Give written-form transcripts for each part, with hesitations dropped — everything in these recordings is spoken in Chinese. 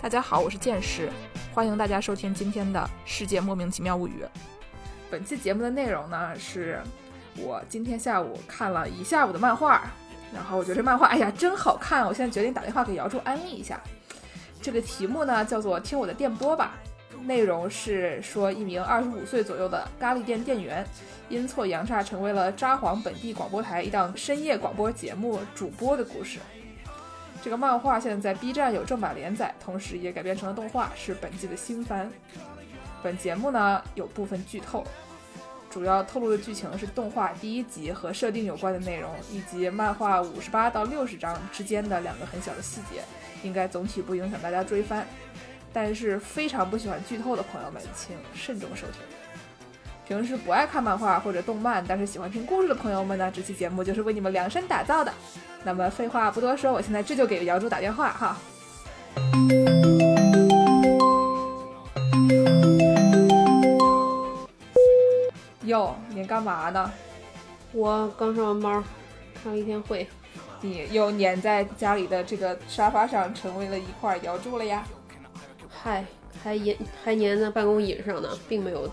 大家好，我是剑师，欢迎大家收听今天的《世界莫名其妙物语》。本期节目的内容呢，是我今天下午看了一下午的漫画，然后我觉得这漫画，哎呀，真好看！我现在决定打电话给姚柱安利一下。这个题目呢，叫做《听我的电波吧》，内容是说一名25岁左右的咖喱店店员，阴错阳差成为了札幌本地广播台一档深夜广播节目主播的故事。这个漫画现在在 B 站有正版连载，同时也改编成了动画，是本季的新番。本节目呢有部分剧透，主要透露的剧情是动画第一集和设定有关的内容，以及漫画58到60章之间的两个很小的细节，应该总体不影响大家追番。但是非常不喜欢剧透的朋友们，请慎重收听。平时不爱看漫画或者动漫，但是喜欢听故事的朋友们呢，这期节目就是为你们量身打造的。那么废话不多说，我现在这就给姚柱打电话哈。哟，你干嘛呢？我刚上完班，开了一天会。你又粘在家里的这个沙发上，成为了一块姚柱了呀？嗨，还粘在办公椅上呢，并没有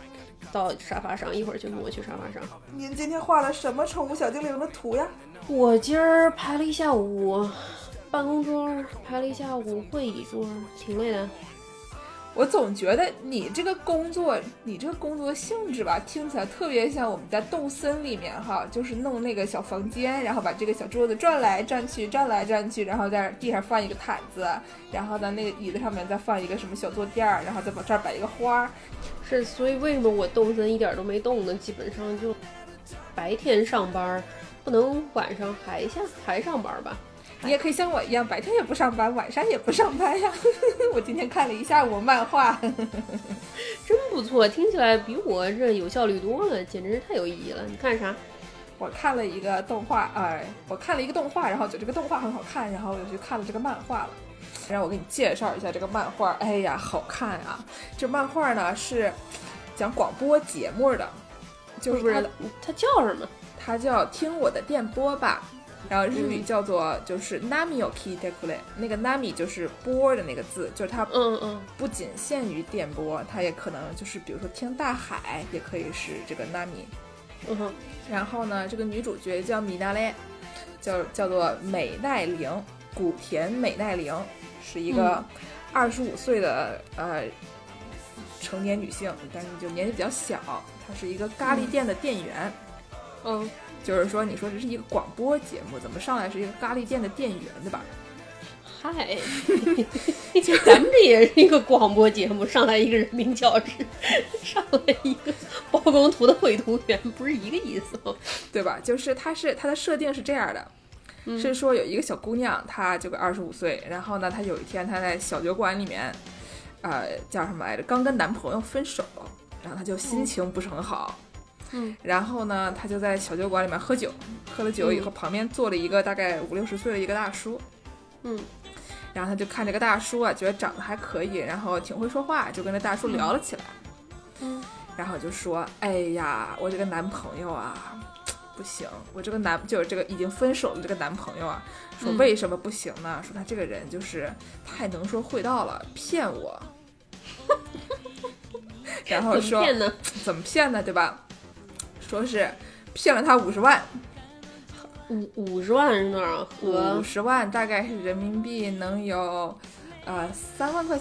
到沙发上，一会儿就挪去沙发上。您今天画了什么宠物小精灵的图呀？我今儿排了一下午办公桌，排了一下午会议桌，挺累的。我总觉得你这个工作性质吧，听起来特别像我们在动森里面哈，就是弄那个小房间，然后把这个小桌子转来转去，然后在地上放一个毯子，然后在那个椅子上面再放一个什么小坐垫，然后再往这儿摆一个花。是，所以为什么我动森一点都没动呢？基本上就白天上班，不能晚上还上班吧。你也可以像我一样，白天也不上班，晚上也不上班呀。我今天看了一下午漫画，真不错，听起来比我这有效率多了，简直是太有意义了。你看啥？我看了一个动画，然后觉得这个动画很好看，然后我就去看了这个漫画了。让我给你介绍一下这个漫画，哎呀，好看啊！这漫画呢是讲广播节目的，就是它叫什么？它叫《听我的电波吧》。然后日语叫做就是 nami o ki dekure， 那个 nami 就是波的那个字，就是它不仅限于电波，它也可能就是比如说听大海，也可以是这个 nami。然后呢，这个女主角叫米娜嘞，叫做美奈玲，古田美奈玲，是一个25岁的成年女性，但是就年纪比较小，她是一个咖喱店的店员。就是说，你说这是一个广播节目，怎么上来是一个咖喱店的店员，对吧？嗨，咱们这也是一个广播节目，上来一个人民教师，上来一个包工图的绘图员，不是一个意思吗？对吧？就是它的设定是这样的，是说有一个小姑娘，她就25岁，然后呢，她有一天她在小酒馆里面，叫什么来着？刚跟男朋友分手，然后她就心情不是很好。然后呢，他就在小酒馆里面喝酒，喝了酒以后，旁边坐了一个大概50-60岁的一个大叔，然后他就看这个大叔啊，觉得长得还可以，然后挺会说话，就跟这大叔聊了起来，然后就说，哎呀，我这个男朋友啊，不行，我这个就是这个已经分手了这个男朋友啊，说为什么不行呢？说他这个人就是太能说会道了，骗我，然后说怎么骗呢，对吧？说是骗了他50万，50万是多少？50万大概是人民币能有，3万多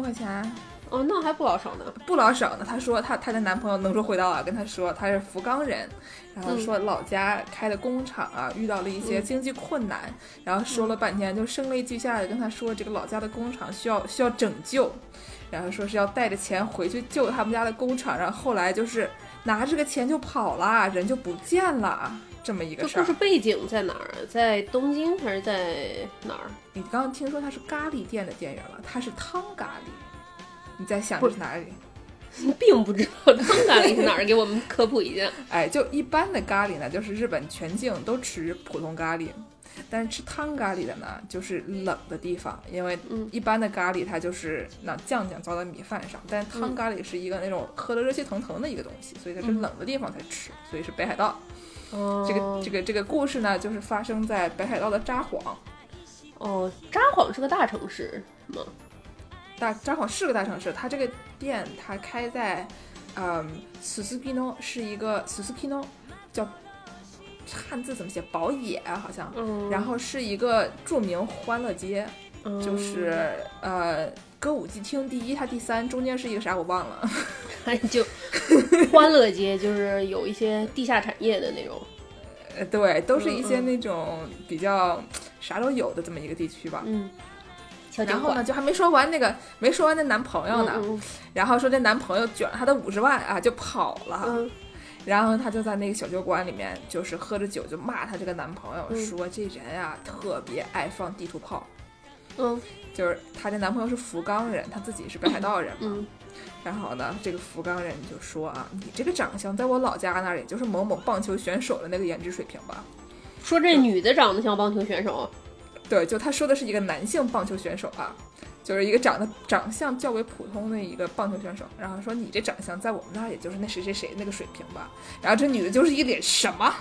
块钱。哦，那还不老少呢。她说她的男朋友能说会道啊，跟她说她是福冈人，然后说老家开的工厂啊，遇到了一些经济困难，然后说了半天，就声泪俱下的跟她说这个老家的工厂需要拯救，然后说是要带着钱回去救他们家的工厂，然后后来就是拿这个钱就跑了，人就不见了，这么一个事儿。这故事背景在哪儿？在东京还是在哪儿？你刚刚听说他是咖喱店的店员了，他是汤咖喱，你在想是哪里？并不知道汤咖喱是哪儿，给我们科普一下。哎，就一般的咖喱呢，就是日本全境都吃普通咖喱，但是吃汤咖喱的呢，就是冷的地方，因为一般的咖喱它就是那酱浇在米饭上，但汤咖喱是一个那种喝的热气腾腾的一个东西，所以它是冷的地方才吃，所以是北海道。这个故事呢，就是发生在北海道的札幌。哦，札幌是个大城市吗？正好是个大城市。它这个店它开在Susukino， 是一个 Susukino 叫汉字怎么写宝野、啊、好像、然后是一个著名欢乐街、就是歌舞伎厅第一它第三中间是一个啥我忘了就欢乐街就是有一些地下产业的那种对都是一些那种比较啥都有的这么一个地区吧。然后呢就还没说完那男朋友呢，然后说这男朋友卷了他的50万啊就跑了，然后他就在那个小酒馆里面就是喝着酒就骂他这个男朋友、说这人啊特别爱放地图炮，就是他这男朋友是福冈人，他自己是北海道人嘛，然后呢这个福冈人就说啊你这个长相在我老家那儿也就是某某棒球选手的那个颜值水平吧，说这女的长得像棒球选手、对就他说的是一个男性棒球选手啊，就是一个长相较为普通的一个棒球选手，然后说你这长相在我们那儿也就是那谁谁谁那个水平吧，然后这女的就是一脸什么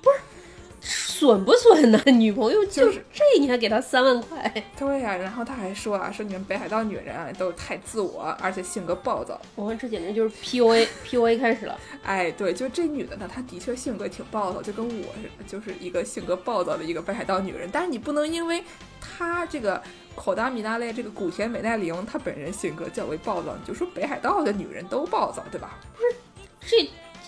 不是损不损呢、女朋友就是这你还给她3万块。对呀、然后他还说啊说你们北海道女人啊都太自我而且性格暴躁，我看这简直就是 PUA 开始了。哎对就这女的呢她的确性格挺暴躁，就跟我就是一个性格暴躁的一个北海道女人，但是你不能因为她这个口达米纳类这个古田美奈玲她本人性格较为暴躁你就说北海道的女人都暴躁对吧，不是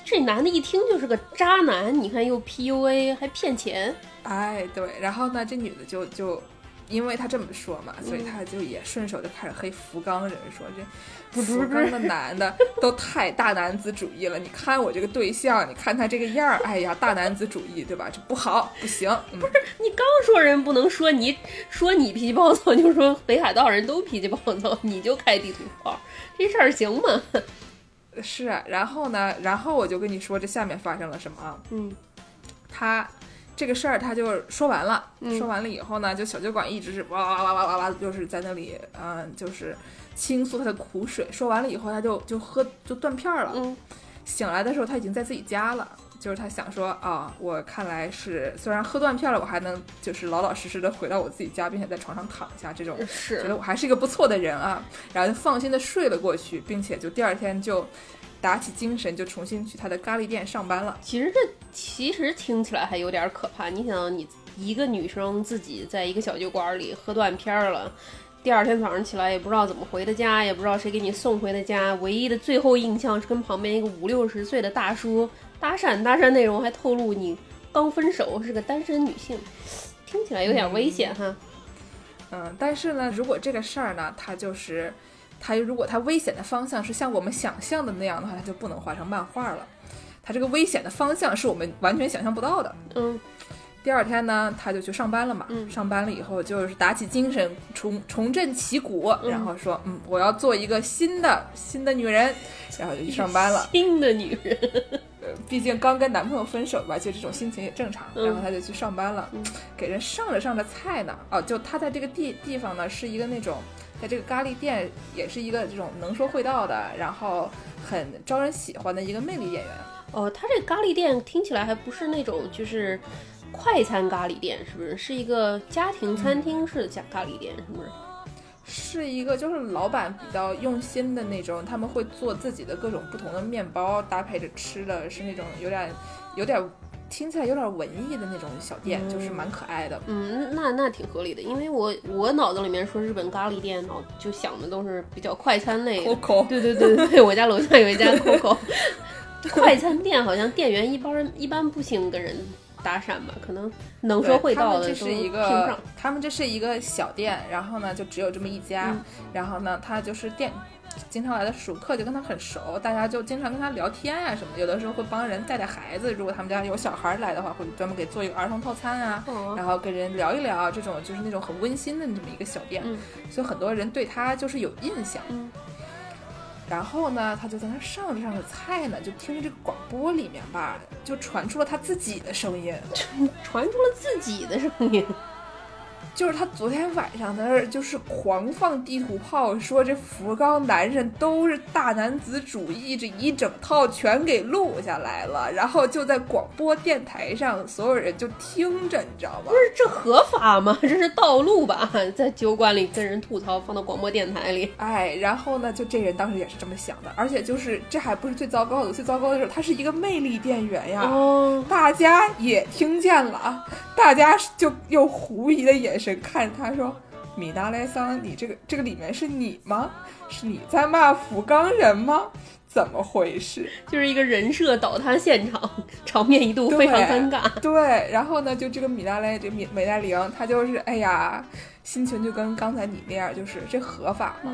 这男的一听就是个渣男，你看又 PUA 还骗钱。哎对然后呢这女的就因为她这么说嘛、所以她就也顺手就开始黑福冈人，说这福冈的男的都太大男子主义了你看我这个对象你看他这个样哎呀大男子主义对吧这不好不行、不是你刚说人不能说你脾气暴躁就说北海道人都脾气暴躁你就开地图炮这事儿行吗？是、啊，然后呢？然后我就跟你说这下面发生了什么啊？他这个事儿他就说完了、说完了以后呢，就小酒馆一直是哇哇哇哇哇哇，就是在那里，就是倾诉他的苦水。说完了以后，他就断片了、醒来的时候，他已经在自己家了。就是他想说啊，我看来是虽然喝断片了，我还能就是老老实实的回到我自己家，并且在床上躺下，这种觉得我还是一个不错的人啊，然后就放心的睡了过去，并且就第二天就打起精神，就重新去他的咖喱店上班了。其实听起来还有点可怕，你想你一个女生自己在一个小酒馆里喝断片了，第二天早上起来也不知道怎么回的家，也不知道谁给你送回的家，唯一的最后印象是跟旁边一个50-60岁的大叔搭讪，内容还透露你刚分手是个单身女性，听起来有点危险哈。但是呢如果这个事儿呢如果它危险的方向是像我们想象的那样的话，它就不能画成漫画了，它这个危险的方向是我们完全想象不到的。第二天呢他就去上班了嘛、上班了以后就是打起精神重振旗鼓、然后说我要做一个新的女人，然后就去上班了。新的女人毕竟刚跟男朋友分手吧，就这种心情也正常、然后他就去上班了、给人上着菜呢。就他在这个地方呢是一个那种在这个咖喱店也是一个这种能说会道的然后很招人喜欢的一个魅力演员。他这咖喱店听起来还不是那种就是快餐咖喱店，是不是一个家庭餐厅式的咖喱店？是不是是一个就是老板比较用心的那种，他们会做自己的各种不同的面包搭配着吃的，是那种有点听起来有点文艺的那种小店、就是蛮可爱的。那挺合理的，因为我脑子里面说日本咖喱店脑就想的都是比较快餐类的 Coco 对我家楼下有一家 Coco 快餐店好像店员一般不行跟人搭讪吧，可能能说会道的都听不上。他们这是一个小店，然后呢就只有这么一家、然后呢他就是店经常来的熟客就跟他很熟，大家就经常跟他聊天啊什么的，有的时候会帮人带孩子，如果他们家有小孩来的话会专门给做一个儿童套餐啊、然后跟人聊一聊，这种就是那种很温馨的这么一个小店、所以很多人对他就是有印象。然后呢他就在那上着菜呢，就听着这个广播里面吧就传出了他自己的声音，传出了自己的声音就是他昨天晚上在那儿就是狂放地图炮，说这福冈男人都是大男子主义，这一整套全给录下来了，然后就在广播电台上所有人就听着，你知道吗？不是这合法吗？这是道路吧，在酒馆里跟人吐槽放到广播电台里。哎，然后呢就这人当时也是这么想的，而且就是这还不是最糟糕的，最糟糕的是他是一个魅力店员呀、哦、大家也听见了，大家就又狐疑的眼神看他说，米大莱桑，你这个里面是你吗？是你在骂福冈人吗？怎么回事？就是一个人设倒塌现场，场面一度非常尴尬。对，然后呢，就这个米大莱，这美代玲，他就是哎呀，心情就跟刚才你那样，就是这合法吗？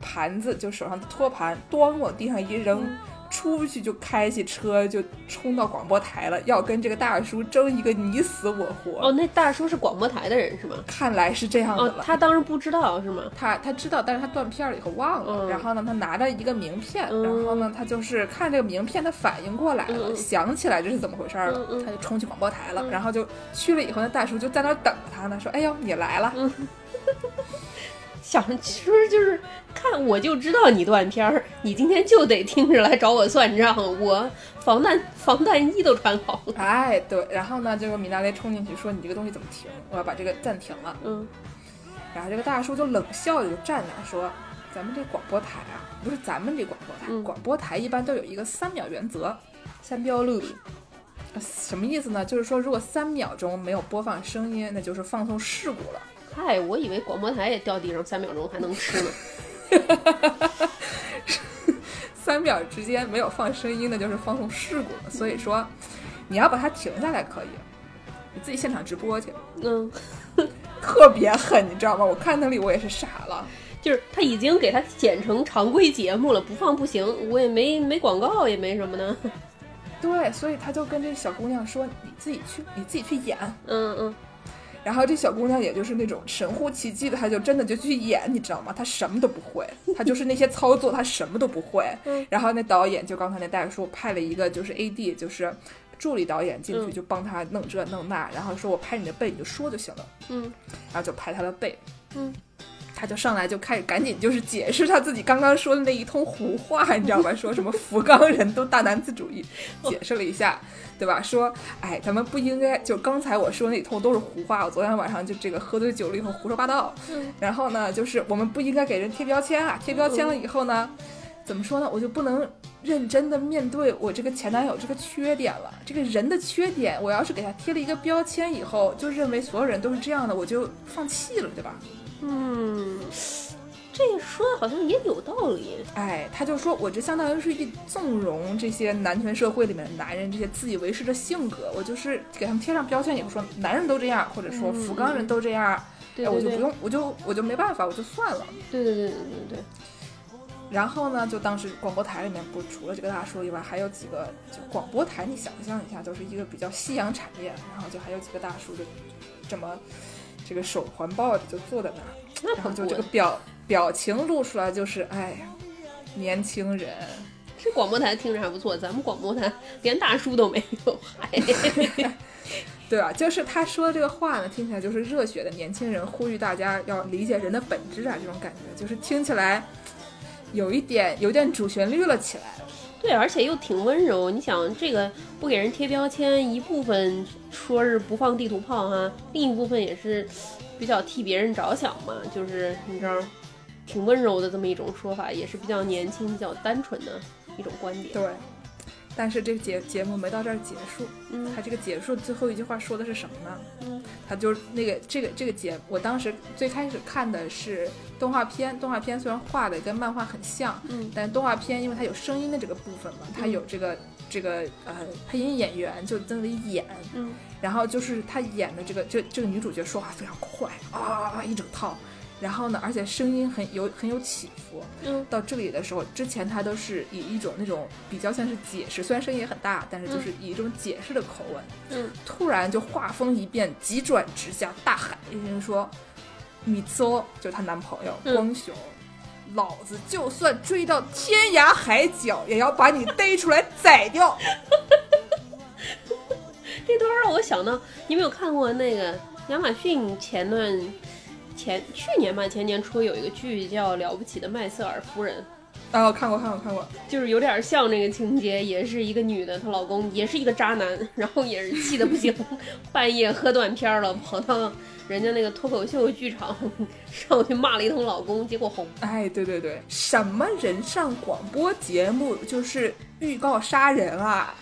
盘子就手上的托盘，咣往地上一扔。出去就开起车就冲到广播台了，要跟这个大叔争一个你死我活。哦，那大叔是广播台的人是吗？看来是这样的了。哦，他当时不知道是吗？他知道，但是他断片了以后忘了、嗯、然后呢他拿着一个名片、嗯、然后呢他就是看这个名片他反应过来了、嗯、想起来这是怎么回事了、嗯嗯、他就冲去广播台了、嗯、然后就去了以后那大叔就在那等他呢，说哎呦你来了、嗯想其实就是看我就知道你断片儿，你今天就得听着来找我算账，我防弹衣都穿好了。哎，对，然后呢，这个米娜雷冲进去说：“你这个东西怎么停？我要把这个暂停了。”嗯，然后这个大叔就冷笑着就站那说：“咱们这广播台啊，不是咱们这广播台，广播台一般都有一个3秒原则，3秒律。”什么意思呢？就是说，如果3秒钟没有播放声音，那就是放送事故了。嗨，我以为广播台也掉地上3秒钟还能吃呢。3秒之间没有放声音的就是放送事故了，所以说你要把它停下来可以，你自己现场直播去。嗯，特别狠，你知道吗？我看那里我也是傻了，就是他已经给他剪成常规节目了，不放不行，我也没广告也没什么呢。对，所以他就跟这小姑娘说：“你自己去演。”嗯嗯。然后这小姑娘也就是那种神乎其技的，她就真的就去演，你知道吗？她什么都不会，她就是那些操作她什么都不会。然后那导演就刚才那大叔派了一个就是 AD 就是助理导演进去，就帮她弄这弄那，然后说我拍你的背你就说就行了。嗯，然后就拍她的背。嗯，他就上来就开始赶紧就是解释他自己刚刚说的那一通胡话，你知道吧？说什么福冈人都大男子主义，解释了一下，对吧？说哎，咱们不应该，就刚才我说那一通都是胡话，我昨天晚上就这个喝醉酒了以后胡说八道。然后呢，就是我们不应该给人贴标签啊，贴标签了以后呢，怎么说呢？我就不能认真的面对我这个前男友这个缺点了，这个人的缺点，我要是给他贴了一个标签以后，就认为所有人都是这样的，我就放弃了，对吧？嗯，这个说好像也有道理。哎，他就说我这相当于是一纵容这些男权社会里面的男人这些自以为是的性格，我就是给他们贴上标签以后说男人都这样，或者说福冈人都这样，对对对，我就不用，我就没办法，我就算了。对对对对对对。然后呢，就当时广播台里面不除了这个大叔以外，还有几个，就广播台你想象一下，就是一个比较夕阳产业，然后就还有几个大叔就这么。这个手环抱着就坐在那儿，然后就这个表情露出来，就是哎呀，年轻人。这广播台听着还不错，咱们广播台连大叔都没有，哎、对吧、啊？就是他说这个话呢，听起来就是热血的年轻人呼吁大家要理解人的本质啊，这种感觉就是听起来有点主旋律了起来。对，而且又挺温柔。你想，这个不给人贴标签，一部分说是不放地图炮哈，另一部分也是比较替别人着想嘛，就是你知道，挺温柔的这么一种说法，也是比较年轻、比较单纯的一种观点。对，但是这个节目没到这儿结束，他这个结束最后一句话说的是什么呢？他就是那个这个我当时最开始看的是。动画片虽然画的跟漫画很像，但动画片因为它有声音的这个部分嘛，它有这个配音演员就在那里演，然后就是他演的这个女主角说话非常快啊，一整套，然后呢，而且声音很有起伏，到这里的时候，之前他都是以一种那种比较像是解释，虽然声音也很大，但是就是以一种解释的口吻，突然就画风一变，急转直下，大喊一声说。米搜就是她男朋友光雄，老子就算追到天涯海角，也要把你逮出来宰掉。这段让我想到，你没有看过那个亚马逊去年吧，前年初有一个剧叫《了不起的麦瑟尔夫人》。哦，看过，就是有点像那个情节，也是一个女的，她老公也是一个渣男，然后也是气得不行，半夜喝断片了，跑到人家那个脱口秀剧场上去骂了一通老公，结果红。哎，对，什么人上广播节目就是预告杀人啊，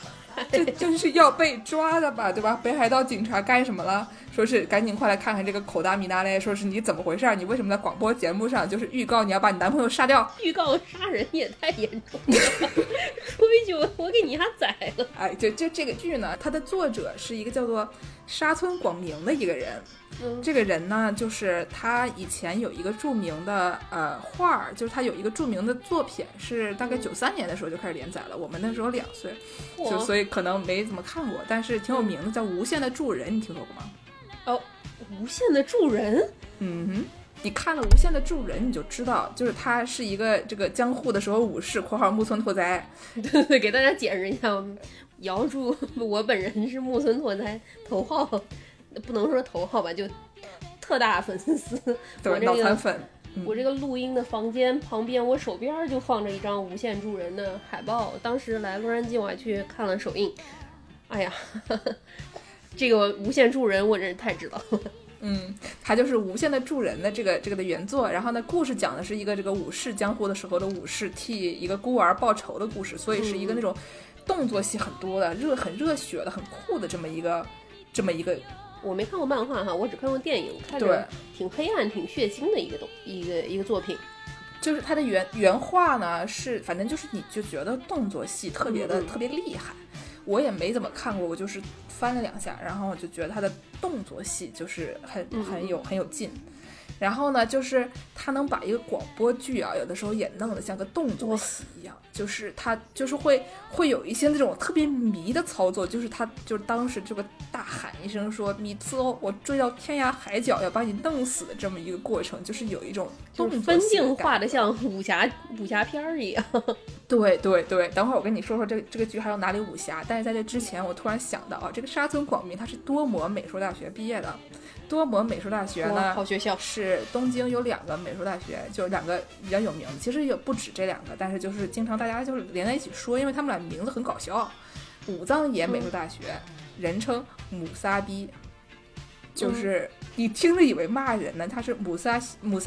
这就是要被抓的吧，对吧？北海道警察干什么了？说是赶紧快来看看这个口大米娜嘞，说是你怎么回事，你为什么在广播节目上就是预告你要把你男朋友杀掉？预告杀人也太严重了，说一句我给你还宰了。哎，就这个剧呢，它的作者是一个叫做沙村广明的一个人。这个人呢，就是他以前有一个著名的画，就是他有一个著名的作品，是大概93年的时候就开始连载了，我们那时候2岁，就所以可能没怎么看过，但是挺有名的，叫《无限的助人》，你听说过吗？哦，无限的助人，嗯哼。你看了《无限的助人》，你就知道，就是他是一个这个江户的时候武士（括号木村拓哉）。对，给大家解释一下，姚助我本人是木村拓哉头号，不能说头号吧，就特大粉丝。对，脑残粉。我这个录音的房间旁边，我手边就放着一张《无限助人》的海报。当时来洛杉矶，我还去看了首映。哎呀，这个《无限助人》我真是太知道了。嗯，他就是《无限的助人》的这个的原作，然后呢，故事讲的是一个这个武士江户的时候的武士替一个孤儿报仇的故事，所以是一个那种动作戏很多的、很热血的、很酷的这么一个。我没看过漫画哈，我只看过电影，看着挺黑暗、挺血腥的一个作品。就是他的原画呢，是反正就是你就觉得动作戏特别的、特别厉害。我也没怎么看过，我就是翻了2下，然后我就觉得他的动作戏就是很有劲。然后呢，就是他能把一个广播剧啊，有的时候也弄得像个动作戏一样，就是他就是会有一些那种特别迷的操作，就是他就是当时这个大喊一声说米兹欧，我追到天涯海角要把你弄死的这么一个过程，就是有一种动作戏的感觉，就是分镜画的像武侠片一样。对，等会儿我跟你说说这个剧还有哪里武侠，但是在这之前我突然想到啊，这个沙村广明他是多摩美术大学毕业的。多摩美术大学呢，好学校，是东京有2个美术大学，就2个比较有名的，其实也不止这2个，但是就是经常大家就是连在一起说，因为他们俩名字很搞笑。武藏野美术大学，人称母萨逼，就是你听着以为骂人呢，他是母萨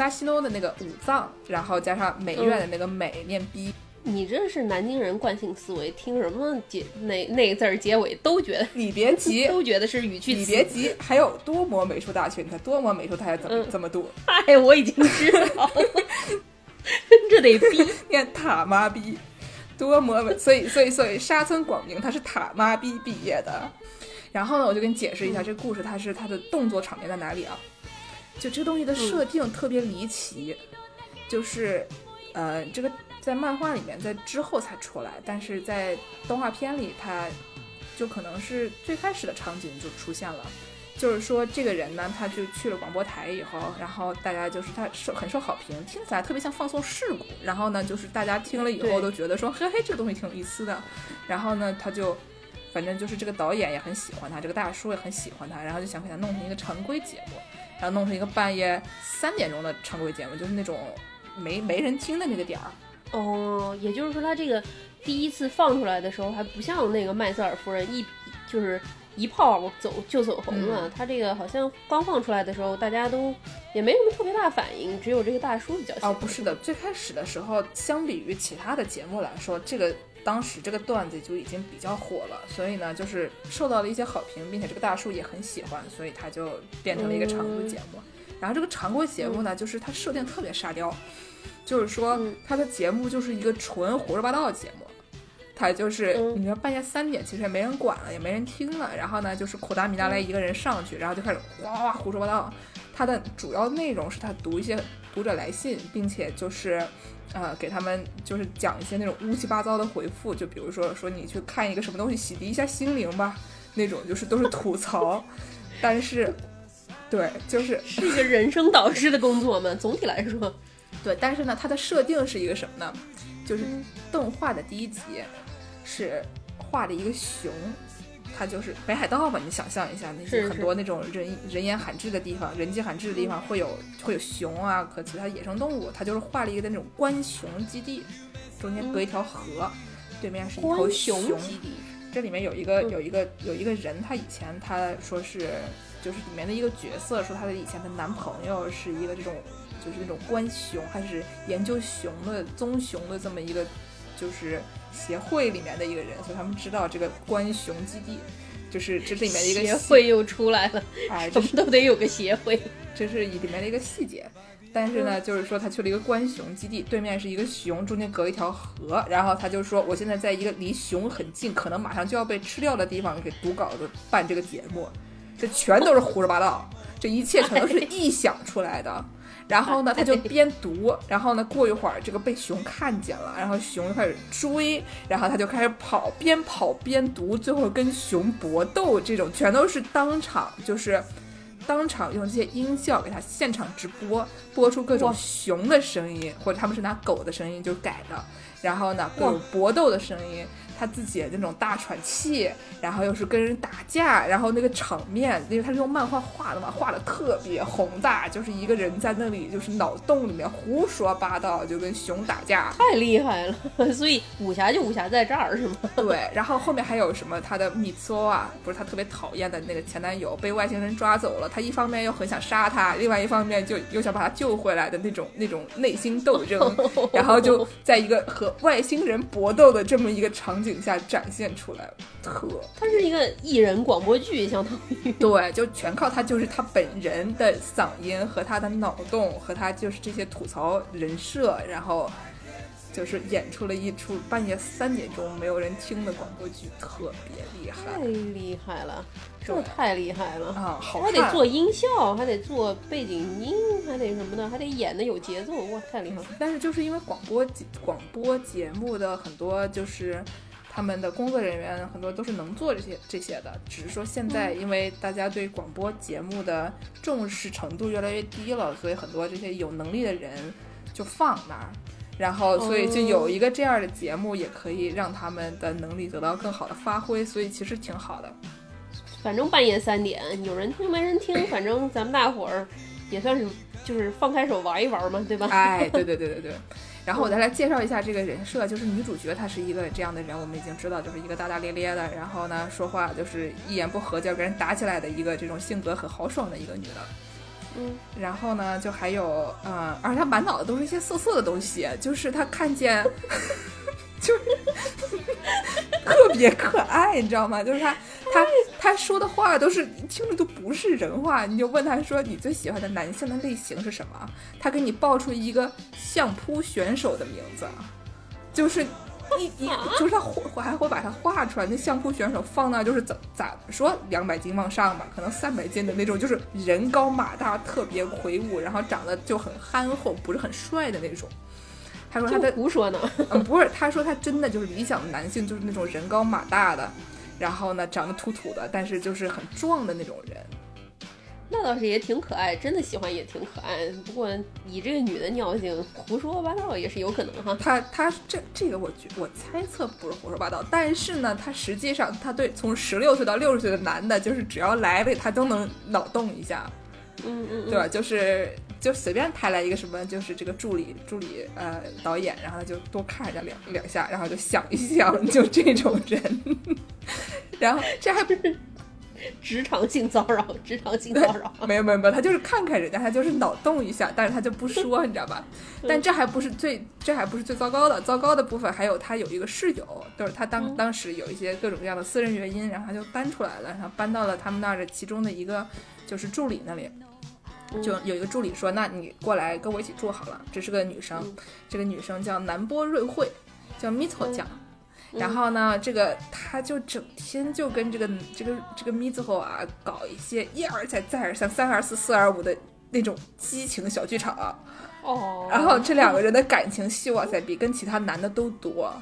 西诺的那个武藏，然后加上美院的那个美念逼。你真是南京人惯性思维，听什么那字儿结尾都觉得，你别急，都觉得是语句词。你别急，还有多摩美术大学，你看多摩美术大学怎么读？哎，我已经知道了，这得逼念塔妈逼，多摩，所以沙村广明他是塔妈逼毕业的。然后呢，我就跟你解释一下这故事，它的动作场面在哪里啊？就这东西的设定特别离奇，就是这个。在漫画里面在之后才出来，但是在动画片里它就可能是最开始的场景就出现了，就是说这个人呢，他就去了广播台以后，然后大家就是他很受好评，听起来特别像放送事故，然后呢就是大家听了以后都觉得说嘿嘿，这个东西挺有意思的，然后呢他就反正就是这个导演也很喜欢他，这个大叔也很喜欢他，然后就想给他弄成一个常规节目，然后弄成一个半夜3点钟的常规节目，就是那种没人听的那个点儿。哦，也就是说，他这个第一次放出来的时候，还不像那个麦瑟尔夫人就是一炮走红了。他这个好像刚放出来的时候，大家都也没什么特别大反应，只有这个大叔比较喜欢。哦，不是的，最开始的时候，相比于其他的节目来说，这个当时这个段子就已经比较火了，所以呢，就是受到了一些好评，并且这个大叔也很喜欢，所以他就变成了一个常规节目。然后这个常规节目呢，就是它设定特别沙雕。就是说他的节目就是一个纯胡说八道的节目，他就是你说半夜3点其实也没人管了，也没人听了，然后呢就是口达米达来一个人上去，然后就开始哇胡说八道。他的主要内容是他读一些读者来信，并且就是给他们就是讲一些那种乌七八糟的回复，就比如说你去看一个什么东西洗涤一下心灵吧，那种就是都是吐槽。但是对，就是一个人生导师的工作嘛，总体来说。对，但是呢，它的设定是一个什么呢？就是动画的第1集是画了一个熊，它就是北海道嘛，你想象一下，那些很多那种人烟罕至的地方，人迹罕至的地方会有熊啊和其他野生动物，它就是画了一个那种观熊基地，中间隔一条河，对面是一头熊基地。这里面有一个人，他以前他说是就是里面的一个角色，说他的以前的男朋友是一个这种就是那种观熊还是研究熊的棕熊的这么一个就是协会里面的一个人，所以他们知道这个观熊基地，就是这里面的一个协会又出来了，哎，什么都得有个协会，这是里面的一个细节。但是呢，就是说他去了一个观熊基地，对面是一个熊，中间隔一条河，然后他就说我现在在一个离熊很近可能马上就要被吃掉的地方给读稿子办这个节目，这全都是胡说八道，这一切全都是臆想出来的。然后呢他就边读，然后呢过一会儿这个被熊看见了，然后熊就开始追，然后他就开始跑，边跑边读，最后跟熊搏斗，这种全都是当场，就是当场用这些音效给他现场直播，播出各种熊的声音，或者他们是拿狗的声音就改的，然后呢各种搏斗的声音，他自己那种大喘气，然后又是跟人打架，然后那个场面，因为他是用漫画画的嘛，画的特别宏大，就是一个人在那里就是脑洞里面胡说八道，就跟熊打架，太厉害了。所以武侠就武侠在这儿是吗？对。然后后面还有什么他的米索啊，不是他特别讨厌的那个前男友被外星人抓走了，他一方面又很想杀他，另外一方面就又想把他救回来的那种内心斗争，然后就在一个和外星人搏斗的这么一个场景下展现出来了，它是一个艺人广播剧相当于，对，就全靠他，就是他本人的嗓音和他的脑洞和他就是这些吐槽人设，然后就是演出了一出半夜3点钟没有人听的广播剧，特别厉害，太厉害了，这太厉害了啊！好看，还得做音效，还得做背景音，还得什么的，还得演的有节奏，哇，太厉害了！但是就是因为广播节目的很多就是。他们的工作人员很多都是能做这些的，只是说现在因为大家对广播节目的重视程度越来越低了，所以很多这些有能力的人就放那儿，然后所以就有一个这样的节目也可以让他们的能力得到更好的发挥，所以其实挺好的。反正半夜3点有人听没人听，反正咱们大伙儿也算是就是放开手玩一玩嘛，对吧？哎，对对对对对。然后我再来介绍一下这个人设，就是女主角她是一个这样的人，我们已经知道，就是一个大大咧咧的，然后呢说话就是一言不合就要跟人打起来的一个这种性格很豪爽的一个女的。嗯，然后呢就还有而且她满脑子都是一些色色的东西，就是她看见就是特别可爱，你知道吗？就是他说的话都是听着都不是人话。你就问他说你最喜欢的男性的类型是什么？他给你报出一个相扑选手的名字，就是你就是他还会把他画出来。那相扑选手放那就是咋说200斤往上吧，可能300斤的那种，就是人高马大，特别魁梧，然后长得就很憨厚，不是很帅的那种。他说他的胡说呢，不是，他说他真的就是理想的男性，就是那种人高马大的，然后呢长得土土的，但是就是很壮的那种人。那倒是也挺可爱，真的喜欢也挺可爱。不过以这个女的尿性，胡说八道也是有可能哈。她这个我猜测不是胡说八道，但是呢，她实际上她对从16岁到60岁的男的，就是只要来了她都能脑洞一下，嗯对吧？就是。就随便派来一个什么，就是这个助理导演，然后就多看人家两下，然后就想一想，就这种人。然后这还不是职场性骚扰，没有，他就是看看人家，他就是脑洞一下，但是他就不说，你知道吧？但这还不是最糟糕的部分，还有他有一个室友，就是他当时有一些各种各样的私人原因，然后他就搬出来了，然后搬到了他们那儿的其中的一个就是助理那里。就有一个助理说那你过来跟我一起住好了，这是个女生，这个女生叫南波瑞惠，叫 Mitsuho 酱。然后呢这个她就整天就跟这个 Mitsuho 啊搞一些一而再再而三三而四四而五的那种激情小剧场。然后这两个人的感情戏哇塞比跟其他男的都多，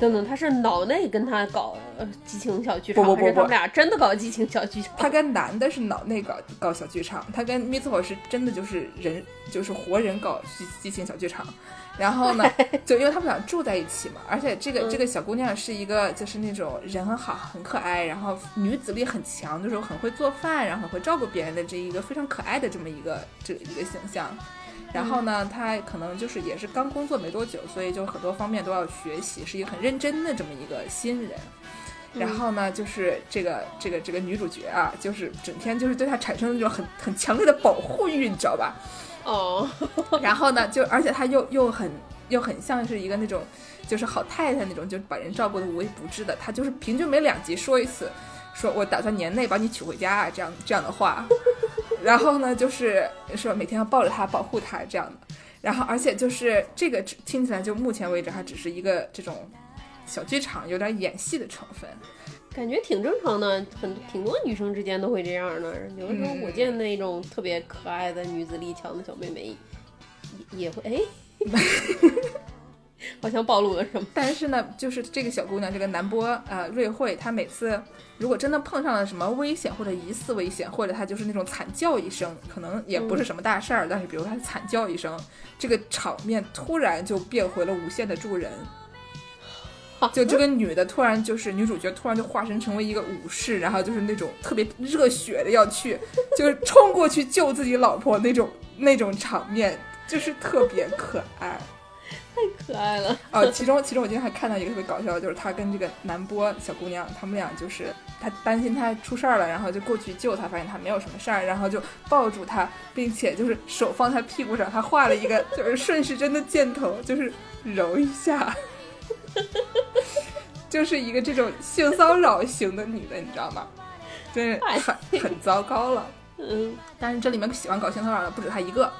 等等，他是脑内跟他搞激情小剧场，不，还是他们俩真的搞激情小剧场？他跟男的是脑内搞小剧场，他跟Mitsuho是真的就是人就是活人搞激情小剧场。然后呢，就因为他们俩住在一起嘛，而且这个小姑娘是一个就是那种人很好、很可爱，然后女子力很强，就是很会做饭，然后很会照顾别人的这一个非常可爱的这么一个形象。然后呢，她可能就是也是刚工作没多久，所以就很多方面都要学习，是一个很认真的这么一个新人。然后呢，就是这个女主角啊，就是整天就是对她产生了那种很强烈的保护欲，你知道吧？哦、oh. ，然后呢，就而且她又很像是一个那种就是好太太那种，就把人照顾得无微不至的。她就是平均每2集说一次，说我打算年内把你娶回家啊，这样的话。然后呢，就是说每天要抱着她，保护她这样的。然后而且就是这个听起来就目前为止，它只是一个这种小剧场，有点演戏的成分。感觉挺正常的，挺多女生之间都会这样的。有的时候我见那种特别可爱的女子力强的小妹妹也会好像暴露了什么。但是呢，就是这个小姑娘，这个南波瑞惠，她每次如果真的碰上了什么危险或者疑似危险，或者她就是那种惨叫一声，可能也不是什么大事儿，但是比如她惨叫一声，这个场面突然就变回了无限的助人。就这个女的突然就是女主角突然就化身成为一个武士，然后就是那种特别热血的要去就是冲过去救自己老婆那种场面，就是特别可爱，太可爱了。其中我今天还看到一个特别搞笑的，就是她跟这个南波小姑娘，他们俩就是她担心她出事了，然后就过去救她，发现她没有什么事儿，然后就抱住她，并且就是手放她屁股上，她画了一个就是顺时针的箭头，就是揉一下就是一个这种性骚扰型的女的，你知道吗？真是很糟糕了。嗯，但是这里面喜欢搞性骚扰的不止她一个，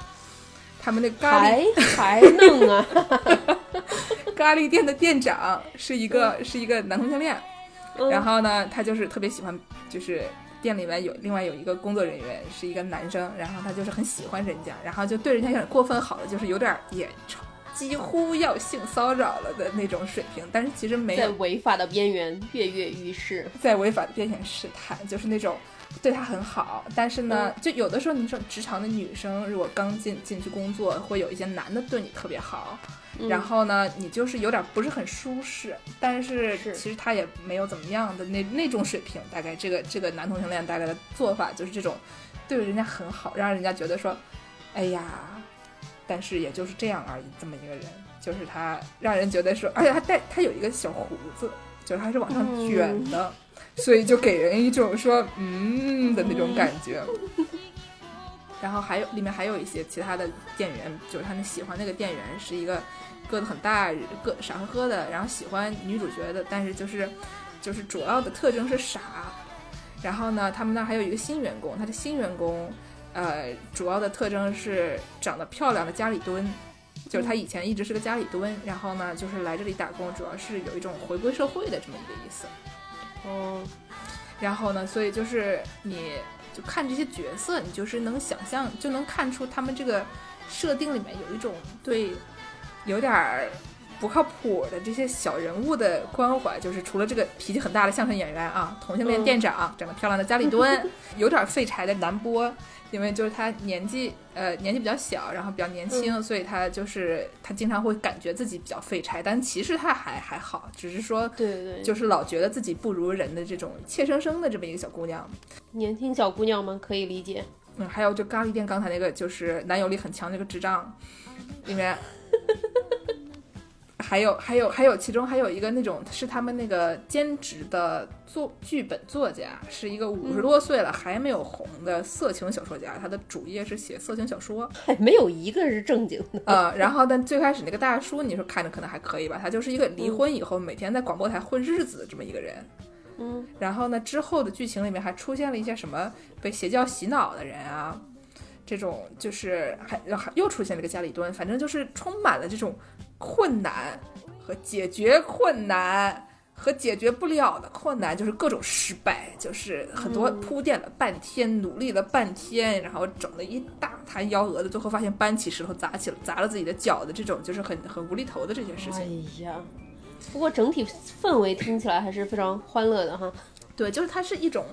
他们那咖喱还弄啊咖喱店的店长是一个男同性恋，然后呢他就是特别喜欢，就是店里面另外有一个工作人员是一个男生，然后他就是很喜欢人家，然后就对人家有点过分好了，就是有点也几乎要性骚扰了的那种水平，但是其实没有，在违法的边缘跃跃欲试，在违法的边缘试探，就是那种对他很好，但是呢，就有的时候你说职场的女生如果刚进去工作，会有一些男的对你特别好，然后呢你就是有点不是很舒适，但是其实他也没有怎么样的那种水平。大概这个男同性恋大概的做法就是这种，对人家很好，让人家觉得说哎呀，但是也就是这样而已，这么一个人，就是他让人觉得说，而且他有一个小胡子，就是他是往上卷的，所以就给人一种说的那种感觉。然后里面还有一些其他的店员，就是他们喜欢那个店员是一个个子很大、个傻呵呵的，然后喜欢女主角的，但是就是主要的特征是傻。然后呢，他们那还有一个新员工，他的新员工。主要的特征是长得漂亮的家里蹲，就是她以前一直是个家里蹲，然后呢就是来这里打工，主要是有一种回归社会的这么一个意思。然后呢，所以就是你就看这些角色，你就是能想象，就能看出他们这个设定里面有一种对有点不靠谱的这些小人物的关怀，就是除了这个脾气很大的相声演员啊，同性恋店长，长得漂亮的家里蹲，有点废柴的南波，因为就是他年纪比较小，然后比较年轻，所以他经常会感觉自己比较废柴，但其实他还好，只是说对，就是老觉得自己不如人的这种怯生生的这么一个小姑娘，年轻小姑娘们可以理解。还有就咖喱店刚才那个就是男友力很强那个智障里面。还有，其中还有一个那种是他们那个兼职的剧本作家，是一个50多岁了还没有红的色情小说家，他的主业是写色情小说，还没有一个是正经的。然后但最开始那个大叔，你说看着可能还可以吧，他就是一个离婚以后每天在广播台混日子的这么一个人。然后呢，之后的剧情里面还出现了一些什么被邪教洗脑的人啊，这种就是又出现了一个家里蹲，反正就是充满了这种困难和解决困难和解决不了的困难，就是各种失败，就是很多铺垫了半天，努力了半天，然后整了一大摊幺蛾子，最后发现搬起石头砸了自己的脚的这种，就是很无厘头的这些事情。哎呀，不过整体氛围听起来还是非常欢乐的哈。对，就是它是一种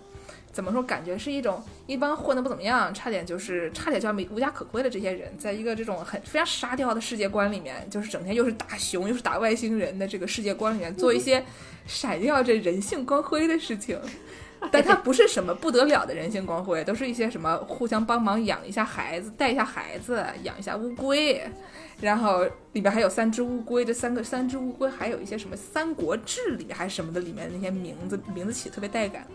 怎么说，感觉是一种一般混得不怎么样，差点就要无家可归的这些人，在一个这种非常沙雕的世界观里面，就是整天又是打熊又是打外星人的这个世界观里面，做一些闪耀着人性光辉的事情。但它不是什么不得了的人性光辉，都是一些什么互相帮忙养一下孩子，带一下孩子，养一下乌龟，然后里边还有三只乌龟，这三只乌龟还有一些什么三国志里还是什么的里面那些名字起特别带感，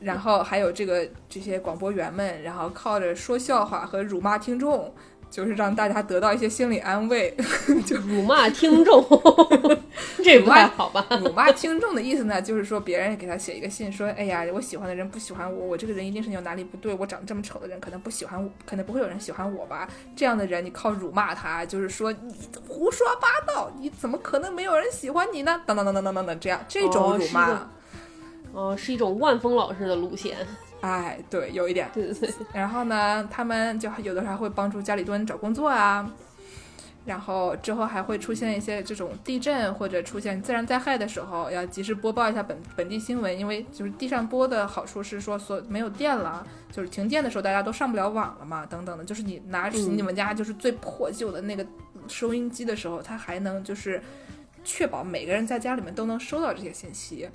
然后还有这些广播员们，然后靠着说笑话和辱骂听众，就是让大家得到一些心理安慰。就辱骂听众，这不太好吧？辱骂听众的意思呢，就是说别人给他写一个信说，哎呀，我喜欢的人不喜欢我，我这个人一定是有哪里不对，我长这么丑的人可能不喜欢我，可能不会有人喜欢我吧？这样的人你靠辱骂他，就是说你胡说八道，你怎么可能没有人喜欢你呢？当当当当当当当，这样这种辱骂。是一种万峰老师的路线，哎，对，有一点，对对对。然后呢，他们就有的时候还会帮助家里蹲找工作啊，然后之后还会出现一些这种地震或者出现自然灾害的时候，要及时播报一下本地新闻，因为就是地上播的好处是说没有电了，就是停电的时候大家都上不了网了嘛，等等的，就是你拿起你们家就是最破旧的那个收音机的时候，它还能就是确保每个人在家里面都能收到这些信息。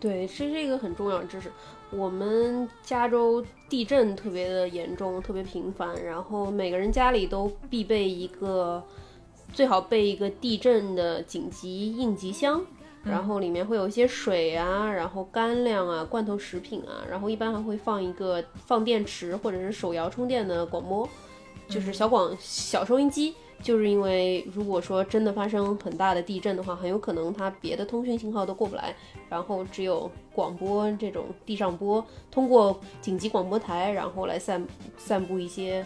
对，是这个很重要的知识。我们加州地震特别的严重，特别频繁，然后每个人家里都必备一个，最好备一个地震的紧急应急箱，然后里面会有一些水啊，然后干粮啊，罐头食品啊，然后一般还会放一个放电池或者是手摇充电的广播，就是小收音机，就是因为如果说真的发生很大的地震的话，很有可能它别的通讯信号都过不来，然后只有广播这种地上播，通过紧急广播台，然后来散布一些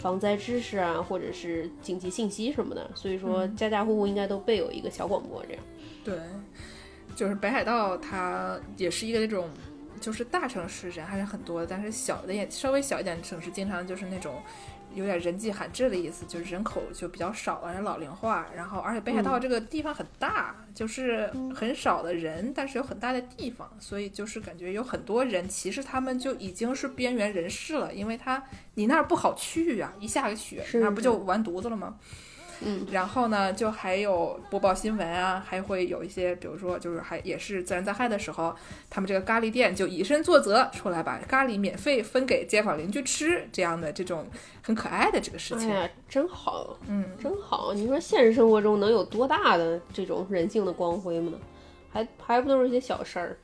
防灾知识啊，或者是紧急信息什么的。所以说家家户户应该都备有一个小广播这样。对，就是北海道它也是一个那种，就是大城市人还是很多，但是小的也稍微小一点的城市，经常就是那种有点人迹罕至的意思，就是人口就比较少，而且老龄化，然后而且北海道这个地方很大，就是很少的人，但是有很大的地方，所以就是感觉有很多人其实他们就已经是边缘人士了，因为你那儿不好去啊，一下个雪那不就完犊子了吗？然后呢就还有播报新闻啊，还会有一些比如说就是也是自然灾害的时候，他们这个咖喱店就以身作则，出来把咖喱免费分给街坊邻居吃，这样的这种很可爱的这个事情。哎呀，真好，真好。你说现实生活中能有多大的这种人性的光辉吗？还不都是一些小事儿。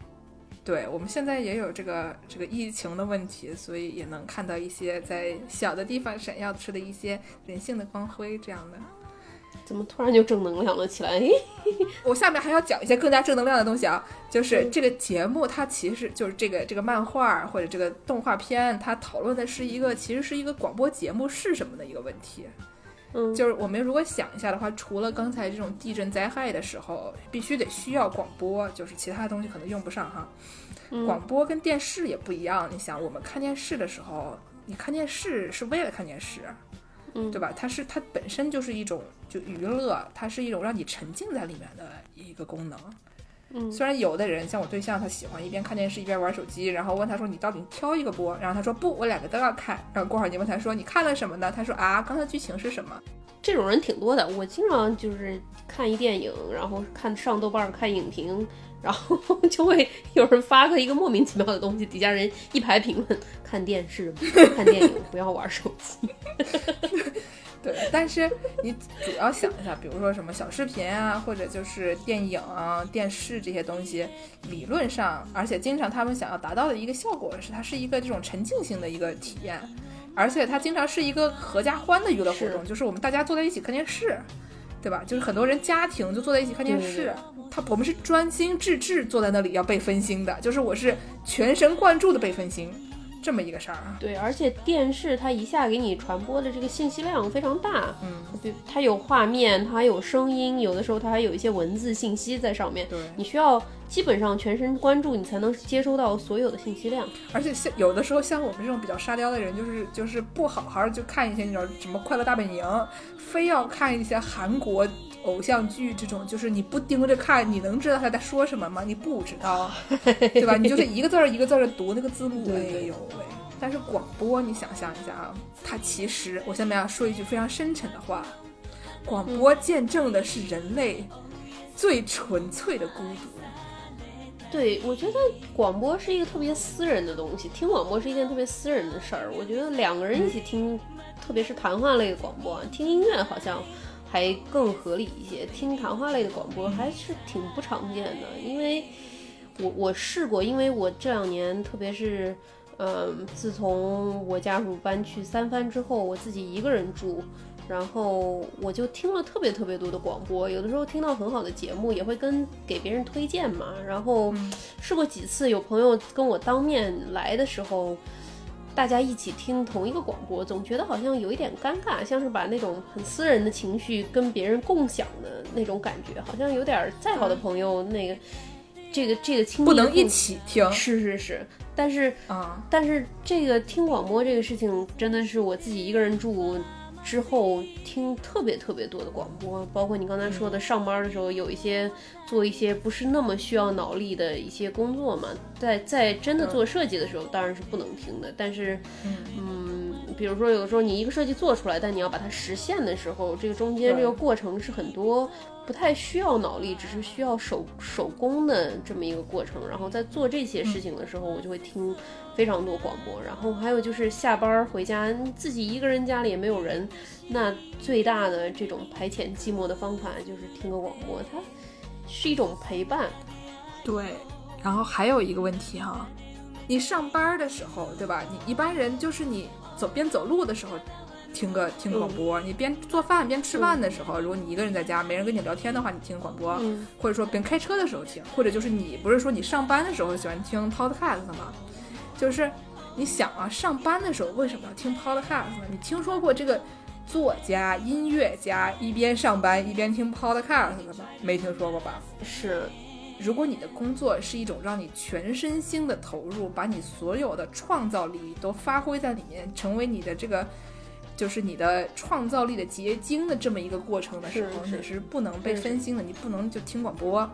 对，我们现在也有这个疫情的问题，所以也能看到一些在小的地方闪耀出的一些人性的光辉这样的。怎么突然就正能量了起来？我下面还要讲一些更加正能量的东西啊，就是这个节目它其实就是这个漫画或者这个动画片，它讨论的是其实是一个广播节目是什么的一个问题。就是我们如果想一下的话，除了刚才这种地震灾害的时候必须得需要广播，就是其他东西可能用不上哈。广播跟电视也不一样，你想我们看电视的时候，你看电视是为了看电视，对吧？它本身就是一种就娱乐，它是一种让你沉浸在里面的一个功能。虽然有的人像我对象，他喜欢一边看电视一边玩手机，然后问他说你到底挑一个播，然后他说不，我两个都要看，然后过会儿你问他说你看了什么呢，他说啊，刚才剧情是什么。这种人挺多的，我经常就是看一电影，然后看上豆瓣看影评，然后就会有人发个一个莫名其妙的东西，底下人一排评论，看电视看电影不要玩手机。对，但是你主要想一下，比如说什么小视频啊，或者就是电影啊电视这些东西，理论上而且经常他们想要达到的一个效果是它是一个这种沉浸性的一个体验，而且它经常是一个合家欢的娱乐活动，就是我们大家坐在一起看电视，对吧？就是很多人家庭就坐在一起看电视，我们是专心致志坐在那里要被分心的，就是我是全神贯注的被分心这么一个事儿啊。对，而且电视它一下给你传播的这个信息量非常大，它有画面，它有声音，有的时候它还有一些文字信息在上面，对，你需要基本上全神关注，你才能接收到所有的信息量。而且有的时候像我们这种比较沙雕的人，就是不好好就看一些那种什么快乐大本营，非要看一些韩国偶像剧这种，就是你不盯着看，你能知道他在说什么吗？你不知道，对吧？你就是一个字儿一个字儿读那个字幕。哎呦喂！但是广播，你想象一下啊，它其实，我下面要说一句非常深沉的话：广播见证的是人类最纯粹的孤独。对，我觉得广播是一个特别私人的东西，听广播是一件特别私人的事儿。我觉得两个人一起听，特别是谈话类的广播，听音乐好像还更合理一些，听谈话类的广播还是挺不常见的。因为我试过，因为我这两年，特别是自从我家属搬去三藩之后，我自己一个人住，然后我就听了特别特别多的广播，有的时候听到很好的节目也会给别人推荐嘛。然后试过几次有朋友跟我当面来的时候，大家一起听同一个广播，总觉得好像有一点尴尬，像是把那种很私人的情绪跟别人共享的那种感觉，好像有点再好的朋友那个这个亲密不能一起听，是，但是啊，但是这个听广播这个事情真的是我自己一个人住之后听特别特别多的广播，包括你刚才说的上班的时候有一些做一些不是那么需要脑力的一些工作嘛，在真的做设计的时候当然是不能听的，但是比如说有时候你一个设计做出来，但你要把它实现的时候，这个中间这个过程是很多不太需要脑力，只是需要手工的这么一个过程。然后在做这些事情的时候，我就会听非常多广播。然后还有就是下班回家，自己一个人家里也没有人，那最大的这种排遣寂寞的方法就是听个广播，它是一种陪伴。对，然后还有一个问题哈，你上班的时候，对吧？你一般人就是你边走路的时候。听广播，你边做饭边吃饭的时候，如果你一个人在家没人跟你聊天的话，你听广播，或者说边开车的时候听，或者就是你不是说你上班的时候喜欢听 podcast 吗？就是你想啊，上班的时候为什么要听 podcast 呢？你听说过这个作家、音乐家一边上班一边听 podcast 的吗？没听说过吧？是。如果你的工作是一种让你全身心的投入，把你所有的创造力都发挥在里面，成为你的这个。就是你的创造力的结晶的这么一个过程的时候，你是不能被分心的，你不能就听广播。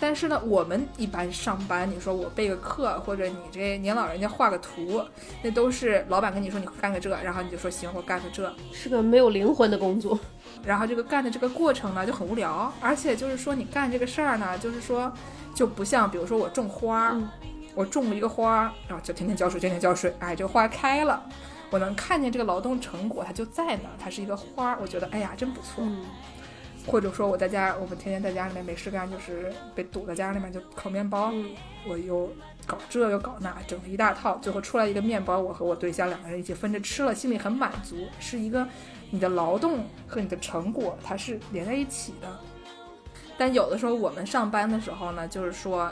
但是呢，我们一般上班，你说我备个课，或者你这年老人家画个图，那都是老板跟你说你干个这，然后你就说行，我干个这，是个没有灵魂的工作。然后这个干的这个过程呢就很无聊，而且就是说你干这个事儿呢，就是说就不像比如说我种花，我种了一个花，然后就天天浇水，天天浇水，哎，这个花开了。我能看见这个劳动成果，它就在那，它是一个花，我觉得哎呀真不错。或者说我在家，我们天天在家里面没事干，就是被堵在家里面就烤面包，我又搞这又搞那，整了一大套，最后出来一个面包，我和我对象两个人一起分着吃了，心里很满足。是一个你的劳动和你的成果它是连在一起的。但有的时候我们上班的时候呢，就是说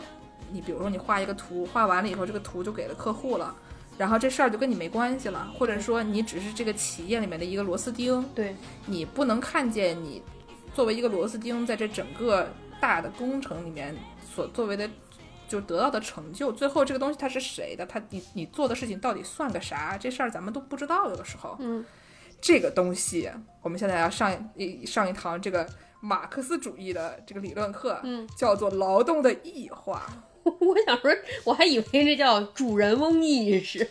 你比如说你画一个图，画完了以后这个图就给了客户了，然后这事儿就跟你没关系了，或者说你只是这个企业里面的一个螺丝钉，对，你不能看见你作为一个螺丝钉在这整个大的工程里面所作为的就得到的成就，最后这个东西它是谁的，它你做的事情到底算个啥，这事儿咱们都不知道。有的时候这个东西我们现在要上一堂这个马克思主义的这个理论课，叫做劳动的异化。我想说，我还以为这叫主人翁意识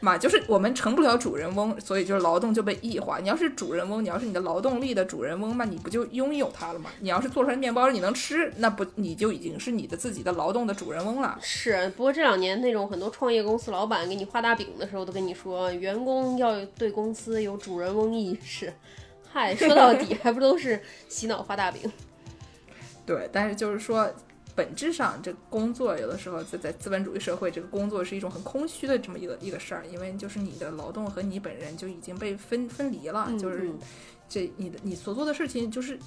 嘛，就是我们成不了主人翁，所以就是劳动就被异化。你要是主人翁，你要是你的劳动力的主人翁嘛，你不就拥有它了吗？你要是做出来面包你能吃，那不你就已经是你的自己的劳动的主人翁了。是，不过这两年那种很多创业公司老板给你画大饼的时候，都跟你说员工要对公司有主人翁意识。嗨，说到底还不都是洗脑画大饼？对，但是就是说。本质上这工作有的时候在资本主义社会，这个工作是一种很空虚的这么一个事儿，因为就是你的劳动和你本人就已经被分离了，就是这你所做的事情就是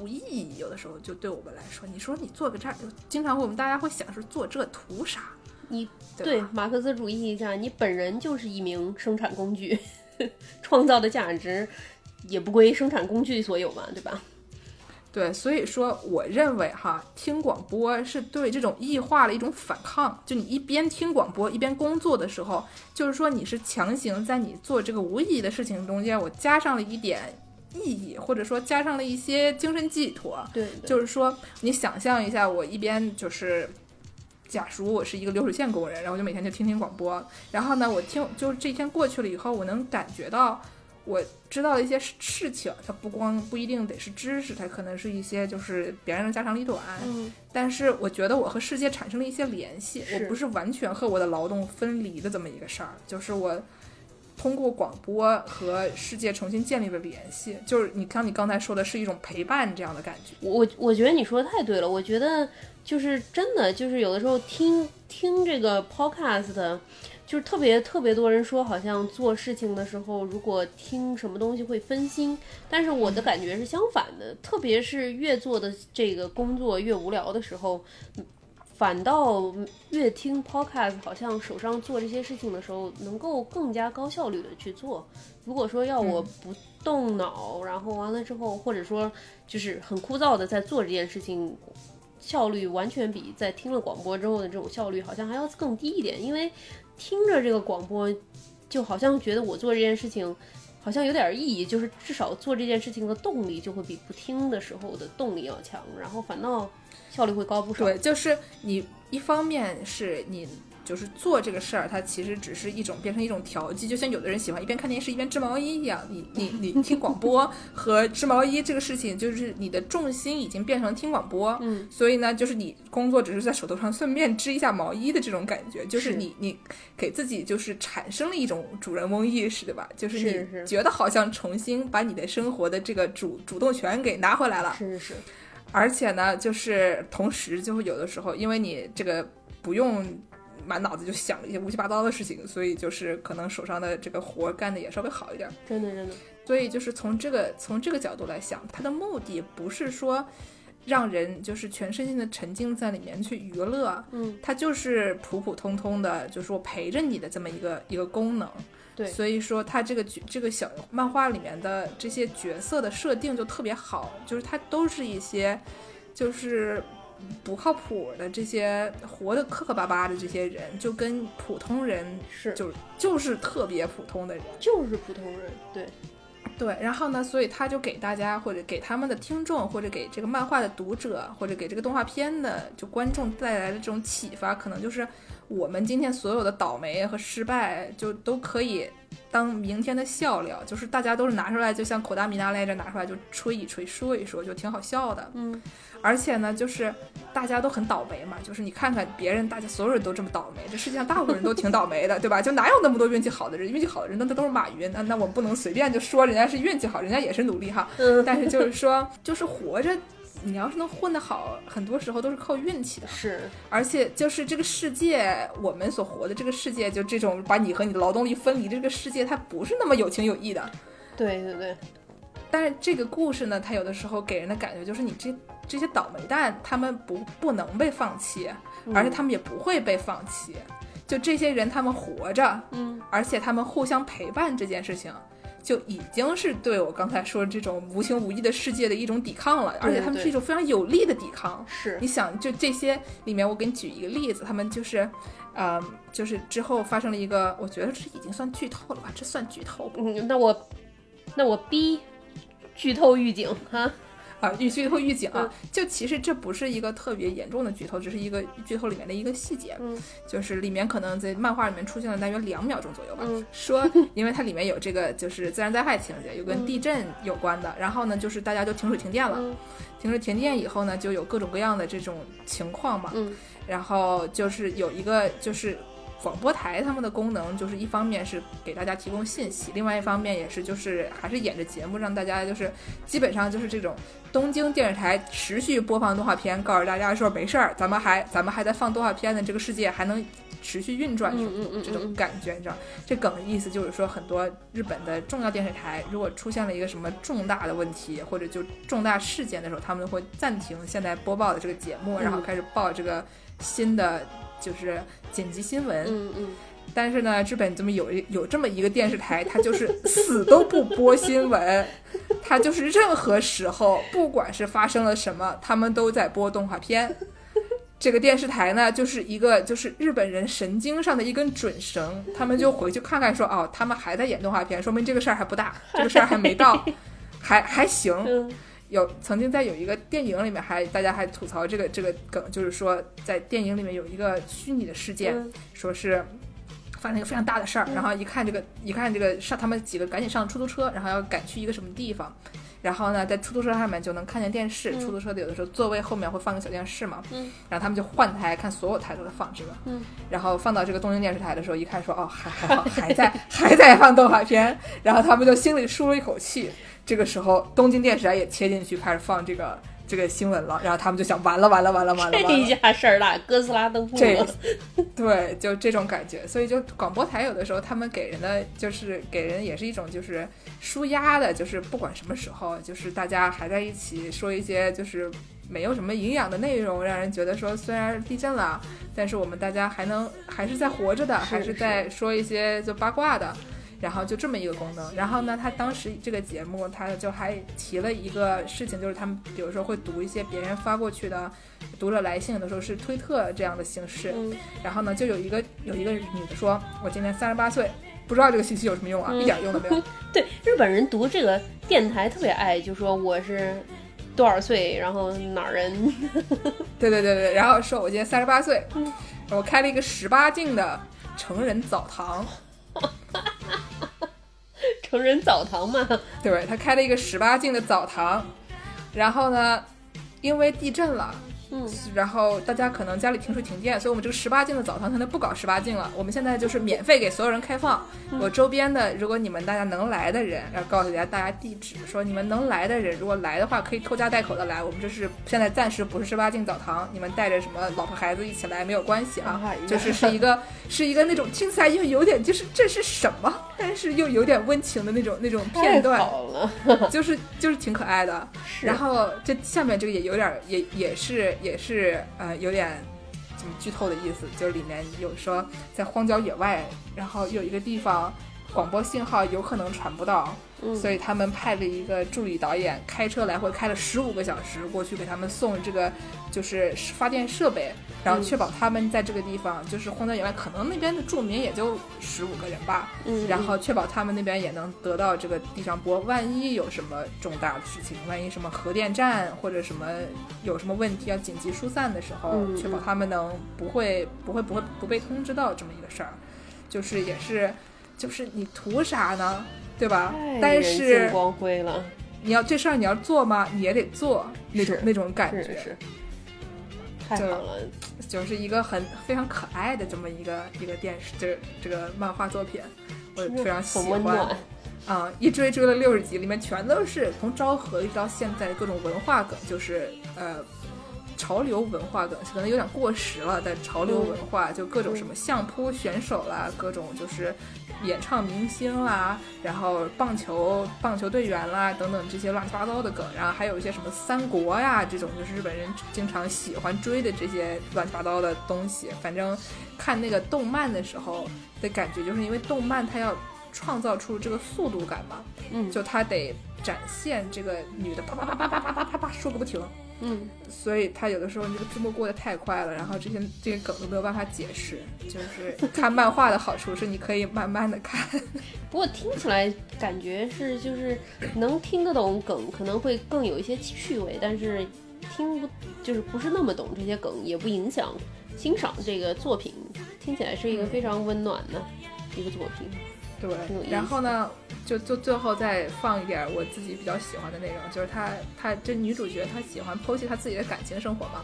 无意义。有的时候就对我们来说，你说你做个这，经常我们大家会想说做这图啥，你 对马克思主义一下，你本人就是一名生产工具创造的价值也不归生产工具所有嘛，对吧？对，所以说我认为哈，听广播是对这种异化的一种反抗。就你一边听广播一边工作的时候，就是说你是强行在你做这个无意义的事情中间，我加上了一点意义，或者说加上了一些精神寄托。 对，就是说你想象一下，我一边就是假如我是一个流水线工人，然后我就每天就听听广播，然后呢我听就是这一天过去了以后，我能感觉到我知道的一些事情，它不一定得是知识，它可能是一些就是别人的家长里短，但是我觉得我和世界产生了一些联系，我不是完全和我的劳动分离的这么一个事儿，就是我通过广播和世界重新建立了联系，就是你看你刚才说的是一种陪伴这样的感觉。我觉得你说的太对了，我觉得就是真的就是有的时候听这个 podcast， 就是特别特别多人说好像做事情的时候如果听什么东西会分心，但是我的感觉是相反的，特别是越做的这个工作越无聊的时候，反倒越听 podcast 好像手上做这些事情的时候能够更加高效率的去做。如果说要我不动脑，然后完了之后或者说就是很枯燥的在做这件事情，效率完全比在听了广播之后的这种效率好像还要更低一点，因为听着这个广播就好像觉得我做这件事情好像有点意义，就是至少做这件事情的动力就会比不听的时候的动力要强，然后反倒效率会高不少。对，就是你一方面是你就是做这个事儿，它其实只是一种变成一种调剂，就像有的人喜欢一边看电视一边织毛衣一样，你听广播和织毛衣这个事情，就是你的重心已经变成听广播，所以呢就是你工作只是在手头上顺便织一下毛衣的这种感觉，就是你给自己就是产生了一种主人翁意识，对吧？就是你觉得好像重新把你的生活的这个主动权给拿回来了。是。而且呢就是同时就会有的时候因为你这个不用满脑子就想一些乌七八糟的事情，所以就是可能手上的这个活干的也稍微好一点。真的所以就是从这个角度来想，它的目的不是说让人就是全身心的沉浸在里面去娱乐，它就是普普通通的就是我陪着你的这么一个功能。对，所以说他这个小漫画里面的这些角色的设定就特别好，就是他都是一些就是不靠谱的这些活得磕磕巴巴的这些人，就跟普通人是就是特别普通的人，就是普通人。对，然后呢所以他就给大家或者给他们的听众或者给这个漫画的读者或者给这个动画片的就观众带来的这种启发，可能就是我们今天所有的倒霉和失败就都可以当明天的笑料，就是大家都是拿出来就像口大米拿来着，拿出来就吹一吹说一说，就挺好笑的。而且呢就是大家都很倒霉嘛，就是你看看别人，大家所有人都这么倒霉，这世界上大部分人都挺倒霉的对吧？就哪有那么多运气好的人，运气好的人那都是马云，那我们不能随便就说人家是运气好，人家也是努力哈。但是就是说就是活着你要是能混得好，很多时候都是靠运气的。是，而且就是这个世界，我们所活的这个世界，就这种把你和你的劳动力分离的这个世界，它不是那么有情有义的。对。但是这个故事呢，它有的时候给人的感觉就是，你这些倒霉蛋，他们不能被放弃，而且他们也不会被放弃。就这些人，他们活着，而且他们互相陪伴这件事情。就已经是对我刚才说这种无情无义的世界的一种抵抗了，而且他们是一种非常有力的抵抗。是，你想，就这些里面，我给你举一个例子，他们就是，就是之后发生了一个，我觉得这已经算剧透了吧？这算剧透不？那我逼剧透预警哈。剧透预警啊，就其实这不是一个特别严重的剧透，只是一个剧透里面的一个细节，就是里面可能在漫画里面出现了大约2秒钟左右吧，说因为它里面有这个就是自然灾害情节，有跟地震有关的，然后呢就是大家就停水停电了，停水停电以后呢就有各种各样的这种情况嘛，然后就是有一个就是广播台他们的功能就是一方面是给大家提供信息，另外一方面也是就是还是演着节目让大家就是基本上就是这种东京电视台持续播放动画片，告诉大家说没事儿，咱们还在放动画片呢，这个世界还能持续运转这种感觉，你知道这梗的意思就是说很多日本的重要电视台如果出现了一个什么重大的问题或者就重大事件的时候，他们会暂停现在播报的这个节目，然后开始报这个新的就是紧急新闻。但是呢日本这么有这么一个电视台，它就是死都不播新闻，它就是任何时候不管是发生了什么他们都在播动画片。这个电视台呢就是一个就是日本人神经上的一根准绳，他们就回去看看说，哦，他们还在演动画片，说明这个事儿还不大，这个事儿还没到还行。曾经在有一个电影里面大家还吐槽这个梗，就是说在电影里面有一个虚拟的事件，说是发生一个非常大的事儿，然后一看这个上他们几个赶紧上出租车，然后要赶去一个什么地方，然后呢在出租车上面就能看见电视，出租车有的时候座位后面会放个小电视嘛，然后他们就换台看，所有台都在放这个，然后放到这个东京电视台的时候一看说，哦，还在放动画片，然后他们就心里舒了一口气。这个时候东京电视台也切进去开始放这个新闻了，然后他们就想完了，这一下事儿了，哥斯拉登陆了，对，就这种感觉。所以就广播台有的时候他们给人的就是给人也是一种就是舒压的，就是不管什么时候就是大家还在一起说一些就是没有什么营养的内容，让人觉得说虽然地震了，但是我们大家还是在活着的，还是在说一些就八卦的，然后就这么一个功能。然后呢他当时这个节目他就还提了一个事情，就是他们比如说会读一些别人发过去的读者来信的时候是推特这样的形式，然后呢就有一个女的说，我今年38岁，不知道这个信息有什么用啊，一点用都没有。对，日本人读这个电台特别爱，就说我是多少岁，然后哪儿人对，然后说我今年38岁，我开了一个18禁的成人澡堂成人澡堂嘛，对，他开了一个18禁的澡堂，然后呢因为地震了，然后大家可能家里停水停电，所以我们这个18禁的澡堂可能不搞18禁了，我们现在就是免费给所有人开放，我周边的如果你们大家能来的人，要告诉大家地址，说你们能来的人如果来的话可以拖家带口的来，我们这是现在暂时不是18禁澡堂，你们带着什么老婆孩子一起来没有关系啊，就是是一个那种听起来又有点就是这是什么，但是又有点温情的那种片段，就是挺可爱的。然后这下面这个也有点也是有点什么剧透的意思，就是里面有说在荒郊野外，然后有一个地方广播信号有可能传不到，所以他们派了一个助理导演开车来回开了15个小时过去给他们送这个就是发电设备，然后确保他们在这个地方就是荒郊野外，可能那边的住民也就15个人吧，然后确保他们那边也能得到这个地上波，万一有什么重大的事情，万一什么核电站或者什么有什么问题要紧急疏散的时候，确保他们能不会不被通知到这么一个事儿，就是也是就是你图啥呢，对吧？但是光辉了，你要这事儿你要做吗？你也得做，那种感觉是太好了，就是一个非常可爱的这么一个电视，这个漫画作品，我非常喜欢。一追了60集，里面全都是从昭和一直到现在的各种文化梗，就是潮流文化梗可能有点过时了，但潮流文化就各种什么相扑选手啦，各种就是演唱明星啦，然后棒球队员啦等等这些乱七八糟的梗，然后还有一些什么三国呀，这种就是日本人经常喜欢追的这些乱七八糟的东西。反正看那个动漫的时候的感觉，就是因为动漫它要创造出这个速度感嘛，就它得展现这个女的啪啪啪啪啪啪啪啪啪说个不停。所以他有的时候这个字幕过得太快了，然后这些梗都没有办法解释。就是看漫画的好处是你可以慢慢的看，不过听起来感觉是就是能听得懂梗，可能会更有一些趣味，但是就是不是那么懂这些梗，也不影响欣赏这个作品。听起来是一个非常温暖的一个作品。对，然后呢，就最后再放一点我自己比较喜欢的内容，就是她这女主角她喜欢剖析她自己的感情生活嘛，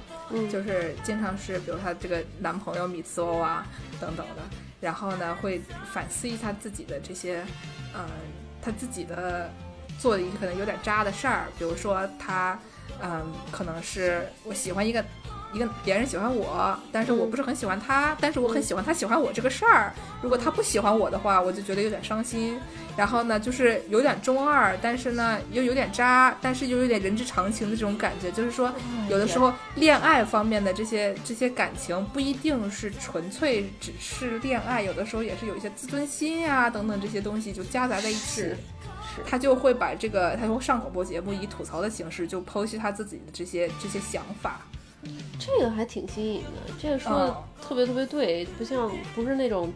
就是经常是比如她这个男朋友米茨欧啊等等的，然后呢会反思一下自己的这些，她自己的做的可能有点渣的事儿，比如说她，可能是我喜欢一个别人喜欢我，但是我不是很喜欢他，但是我很喜欢他喜欢我这个事儿。如果他不喜欢我的话，我就觉得有点伤心。然后呢，就是有点中二，但是呢又有点渣，但是又有点人之常情的这种感觉。就是说，有的时候恋爱方面的这些感情不一定是纯粹只是恋爱，有的时候也是有一些自尊心呀、等等这些东西就夹杂在一起。他就会把这个，他会上广播节目以吐槽的形式就剖析他自己的这些想法。这个还挺新颖的，这个说的特别特别对，不是那种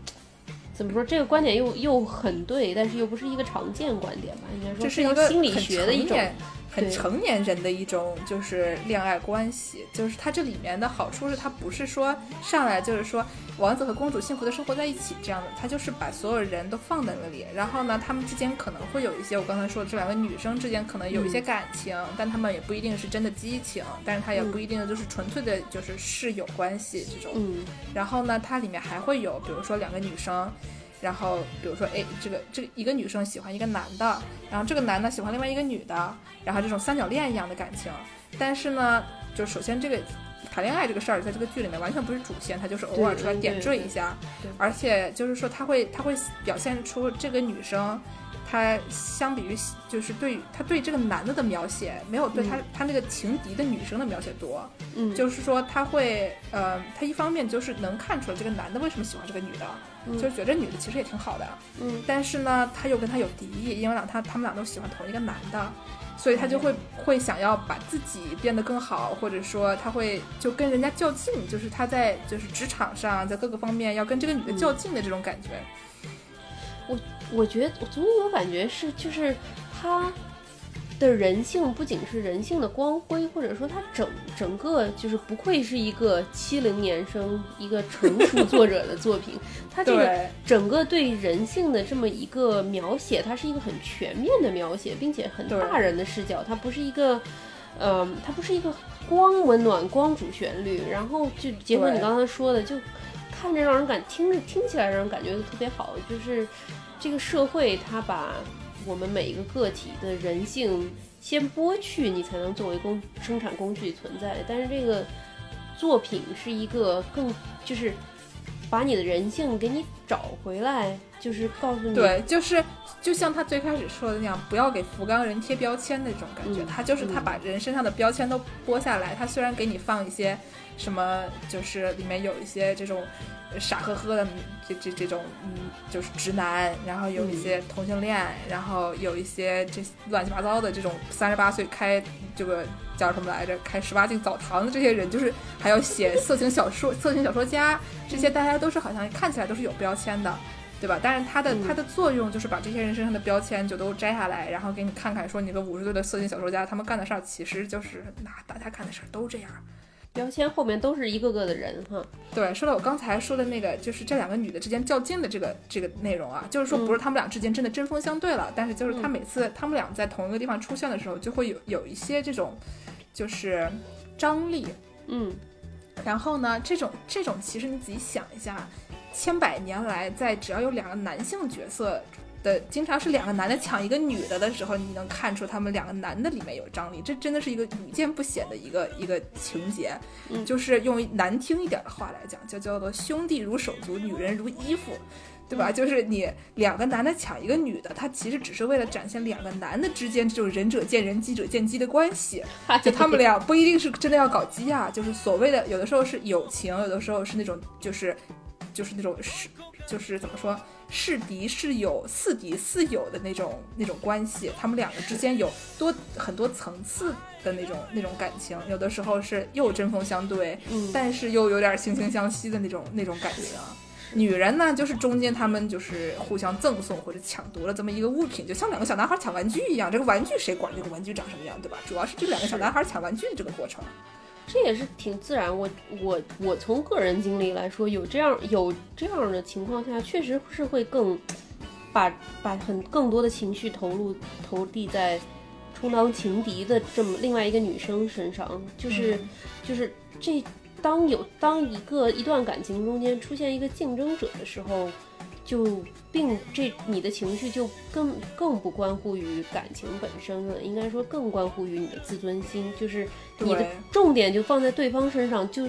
怎么说，这个观点又很对，但是又不是一个常见观点吧，应该说这是一个心理学的一种很成年人的一种就是恋爱关系。就是它这里面的好处是它不是说上来就是说王子和公主幸福的生活在一起这样的，它就是把所有人都放在那里，然后呢他们之间可能会有一些我刚才说的这两个女生之间可能有一些感情，但他们也不一定是真的激情，但是它也不一定就是纯粹的就是室友关系这种。然后呢它里面还会有比如说两个女生，然后比如说这个一个女生喜欢一个男的，然后这个男的喜欢另外一个女的，然后这种三角恋一样的感情。但是呢就首先这个谈恋爱这个事儿在这个剧里面完全不是主线，它就是偶尔出来点缀一下，而且就是说它会表现出这个女生她相比于就是对她对这个男的的描写没有对她那个情敌的女生的描写多。就是说她会她一方面就是能看出来这个男的为什么喜欢这个女的，就是觉得女的其实也挺好的，但是呢她又跟她有敌意，因为他们俩都喜欢同一个男的，所以她就会想要把自己变得更好，或者说她会就跟人家较劲，就是她在就是职场上在各个方面要跟这个女的较劲的这种感觉。我觉得总有感觉是就是她的人性不仅是人性的光辉，或者说她整个就是不愧是一个70年生一个成熟作者的作品，她这个整个对人性的这么一个描写，它是一个很全面的描写，并且很大人的视角，它不是一个它不是一个光温暖光主旋律，然后就结合你刚才说的就看着让人听起来让人感觉特别好。就是这个社会它把我们每一个个体的人性先剥去，你才能作为生产工具存在，但是这个作品是一个更就是把你的人性给你找回来，就是告诉你，对，就是就像他最开始说的那样，不要给福冈人贴标签那种感觉。他就是他把人身上的标签都剥下来，他虽然给你放一些什么，就是里面有一些这种傻呵呵的这种就是直男，然后有一些同性恋，然后有一些这乱七八糟的这种38岁开这个叫什么来着，开18禁澡堂的这些人，就是还有写色情小说家，这些大家都是好像看起来都是有标签的，对吧？但是它的作用就是把这些人身上的标签就都摘下来，然后给你看看说你个50岁的色情小说家他们干的事儿，其实就是大家干的事儿都这样，标签后面都是一个个的人哈。对，说到我刚才说的那个就是这两个女的之间较劲的这个内容啊，就是说不是他们俩之间真的针锋相对了，但是就是他每次他们俩在同一个地方出现的时候就会有一些这种就是张力。然后呢这种其实你自己想一下，千百年来在只要有两个男性角色的经常是两个男的抢一个女的的时候，你能看出他们两个男的里面有张力，这真的是一个屡见不鲜的一个情节。就是用难听一点的话来讲就叫做兄弟如手足女人如衣服，对吧？就是你两个男的抢一个女的，他其实只是为了展现两个男的之间这种仁者见仁，鸡者见鸡的关系，就他们俩不一定是真的要搞基啊，就是所谓的有的时候是友情，有的时候是那种就是那种就是怎么说是敌是友似敌似友的那种关系，他们两个之间有很多层次的那种感情，有的时候是又针锋相对，但是又有点惺惺相惜的那种感情。女人呢就是中间他们就是互相赠送或者抢夺了这么一个物品，就像两个小男孩抢玩具一样，这个玩具谁管这个玩具长什么样，对吧？主要是这两个小男孩抢玩具的这个过程，这也是挺自然。我从个人经历来说，有这样的情况下，确实是会更把更多的情绪投递在充当情敌的这么另外一个女生身上，就是这当一段感情中间出现一个竞争者的时候，你的情绪就更不关乎于感情本身了，应该说更关乎于你的自尊心，就是你的重点就放在对方身上，就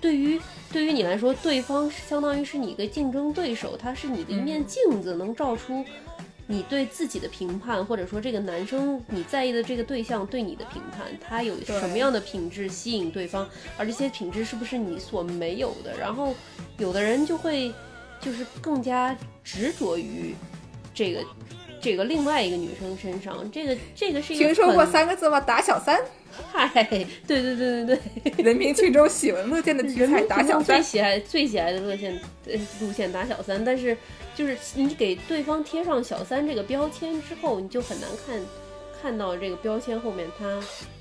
对于你来说，对方相当于是你一个竞争对手，他是你的一面镜子，能照出你对自己的评判，或者说这个男生你在意的这个对象对你的评判，他有什么样的品质吸引对方，而这些品质是不是你所没有的。然后有的人就会就是更加执着于这个这个另外一个女生身上，这个是一个听说过三个字吗？打小三。嗨，对对对对对，人民群众喜闻乐见的题材打小三，最喜爱的路线打小三。但是就是你给对方贴上小三这个标签之后，你就很难看到这个标签后面他，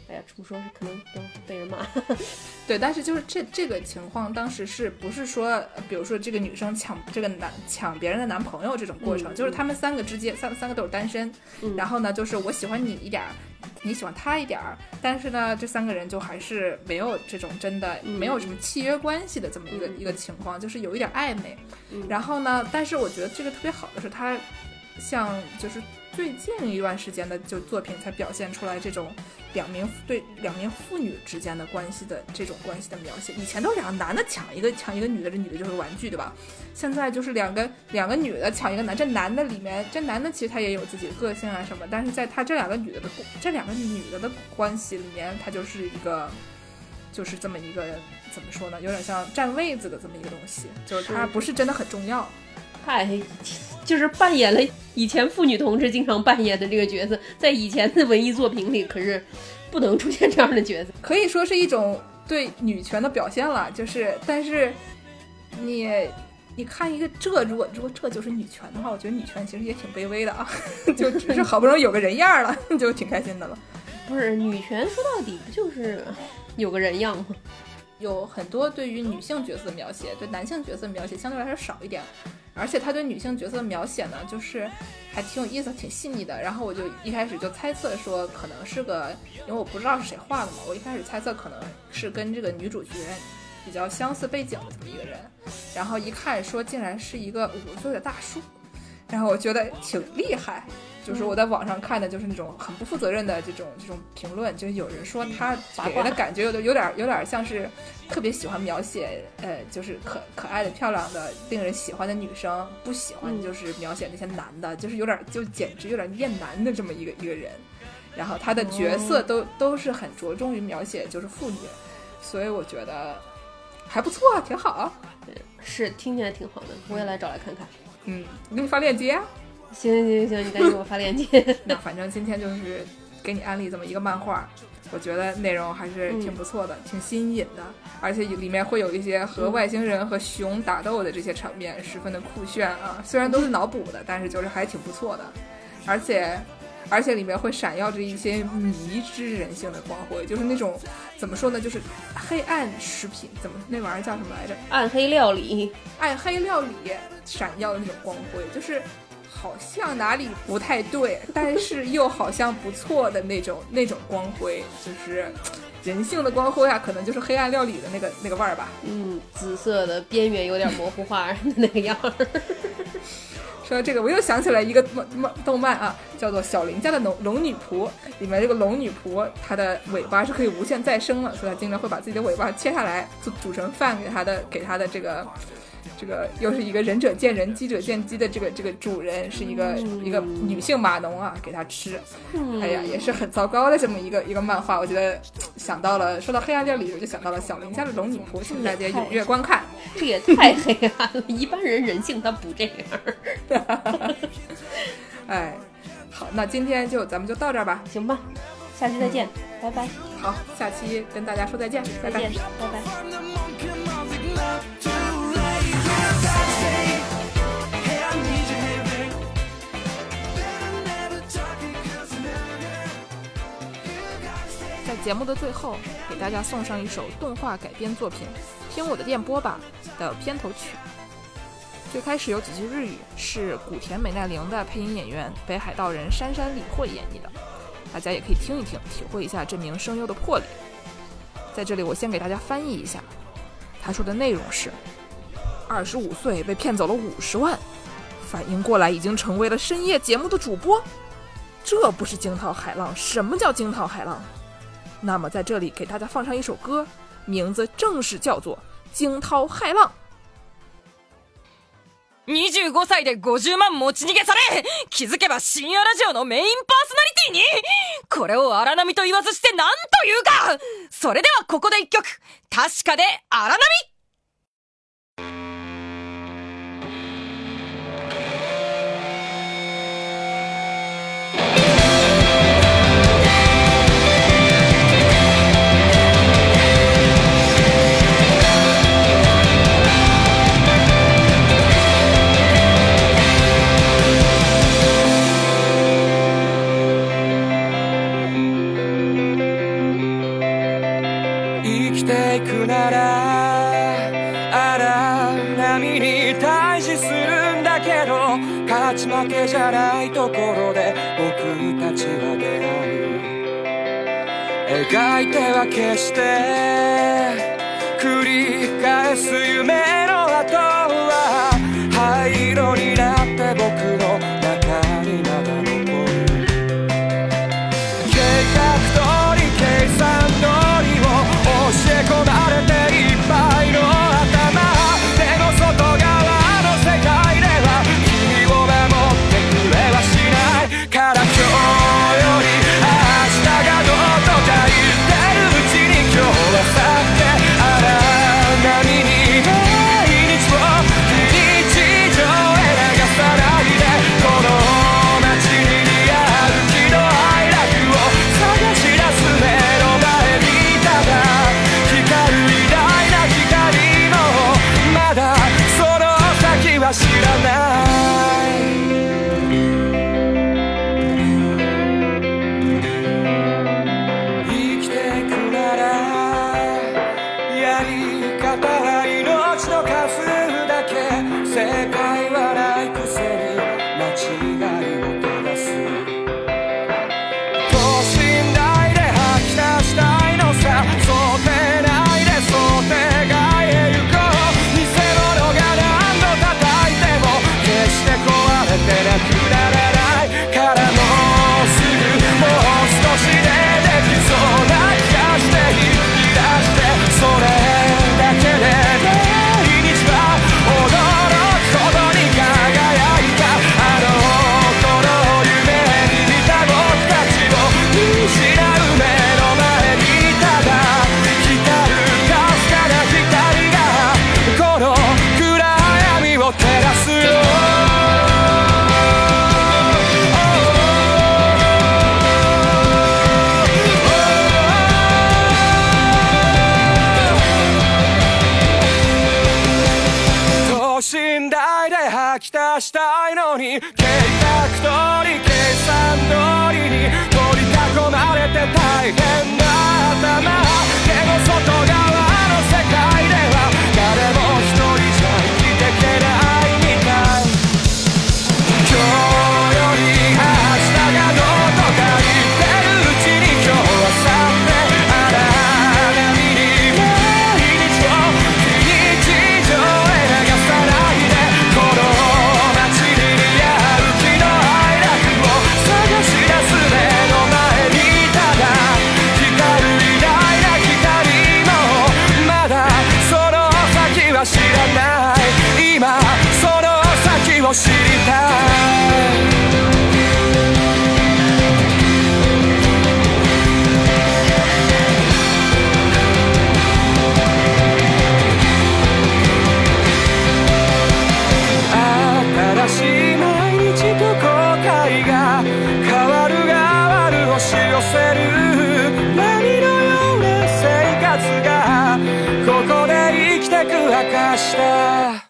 哎呀，这么说是可能都被人骂。对，但是就是这个情况，当时是不是说，比如说这个女生抢别人的男朋友这种过程，就是他们三个之间，三个都是单身，然后呢，就是我喜欢你一点，你喜欢他一点，但是呢，这三个人就还是没有这种真的没有什么契约关系的这么一个情况，就是有一点暧昧。然后呢，但是我觉得这个特别好的是，他像就是最近一段时间的就作品才表现出来这种两名妇女之间的关系的这种关系的描写。以前都是两男的抢一个女的，这女的就是玩具，对吧？现在就是两个女的抢一个男，这男的其实他也有自己的个性啊什么，但是在他这两个女的的关系里面，他就是一个就是这么一个怎么说呢，有点像占位子的这么一个东西，就是他不是真的很重要。嗨，就是扮演了以前妇女同志经常扮演的这个角色，在以前的文艺作品里可是不能出现这样的角色，可以说是一种对女权的表现了。就是但是你看一个如果这就是女权的话，我觉得女权其实也挺卑微的啊，就只是好不容易有个人样了，就挺开心的了。不是，女权说到底不就是有个人样吗？有很多对于女性角色的描写，对男性角色的描写相对来说少一点，而且他对女性角色的描写呢，就是还挺有意思，挺细腻的。然后我就一开始就猜测说，可能是个，因为我不知道是谁画的嘛，我一开始猜测可能是跟这个女主角比较相似背景的这么一个人，然后一看说竟然是一个50岁的大叔，然后我觉得挺厉害。就是我在网上看的，就是那种很不负责任的这种评论，就是有人说他给人的感觉有点像是特别喜欢描写，就是可爱的、漂亮的、令人喜欢的女生，不喜欢就是描写那些男的，就是有点就简直有点厌男的这么一个人。然后他的角色都是很着重于描写就是妇女，所以我觉得还不错，挺好啊。是，听起来挺好的，我也来找来看看。嗯，你给我发链接啊。行，你赶紧给我发链接。那反正今天就是给你安利这么一个漫画，我觉得内容还是挺不错的，挺新颖的，而且里面会有一些和外星人和熊打斗的这些场面，十分的酷炫啊。虽然都是脑补的，但是就是还挺不错的，而且里面会闪耀着一些迷之人性的光辉，就是那种怎么说呢，就是黑暗食品，怎么那玩意儿叫什么来着？暗黑料理闪耀的那种光辉，就是好像哪里不太对，但是又好像不错的那种光辉，就是人性的光辉啊，可能就是黑暗料理的那个味儿吧。嗯，紫色的边缘有点模糊化的那个样儿。说到这个，我又想起来一个动漫啊，叫做《小林家的龙女仆》，里面这个龙女仆她的尾巴是可以无限再生了，所以她经常会把自己的尾巴切下来煮成饭给她的这个又是一个仁者见仁，鸡者见鸡的这个主人是一个女性码农啊，给他吃。哎呀，也是很糟糕的这么一个漫画。我觉得想到了，说到黑暗料理，我就想到了《小林家的龙女仆》，请大家踊跃观看。这也太黑暗了，一般人性他不这样。哎，好，那今天咱们就到这儿吧，行吧？下期再见，拜拜。好，下期跟大家说再见，拜拜，拜拜。在节目的最后，给大家送上一首动画改编作品《听我的电波吧》的片头曲。最开始有几句日语是古田美奈玲的配音演员北海道人杉山理惠演绎的，大家也可以听一听，体会一下这名声优的魄力。在这里我先给大家翻译一下，他说的内容是25岁被骗走了50万，反应过来已经成为了深夜节目的主播，这不是惊涛骇浪，什么叫惊涛骇浪？那么在这里给大家放上一首歌，名字正式叫做《惊涛骇浪》。25歳で50万持ち逃げされ、気づけば深夜ラジオのメインパーソナリティに、これを荒波と言わずして何というか。それではここで一曲、確かで荒波。だけじゃないところで僕たちは出会う。描いては決して繰り返す夢の跡は灰色になって僕の中にまだ残る。計画通り計算通りを教え込まれていっぱいの頭でも外側明日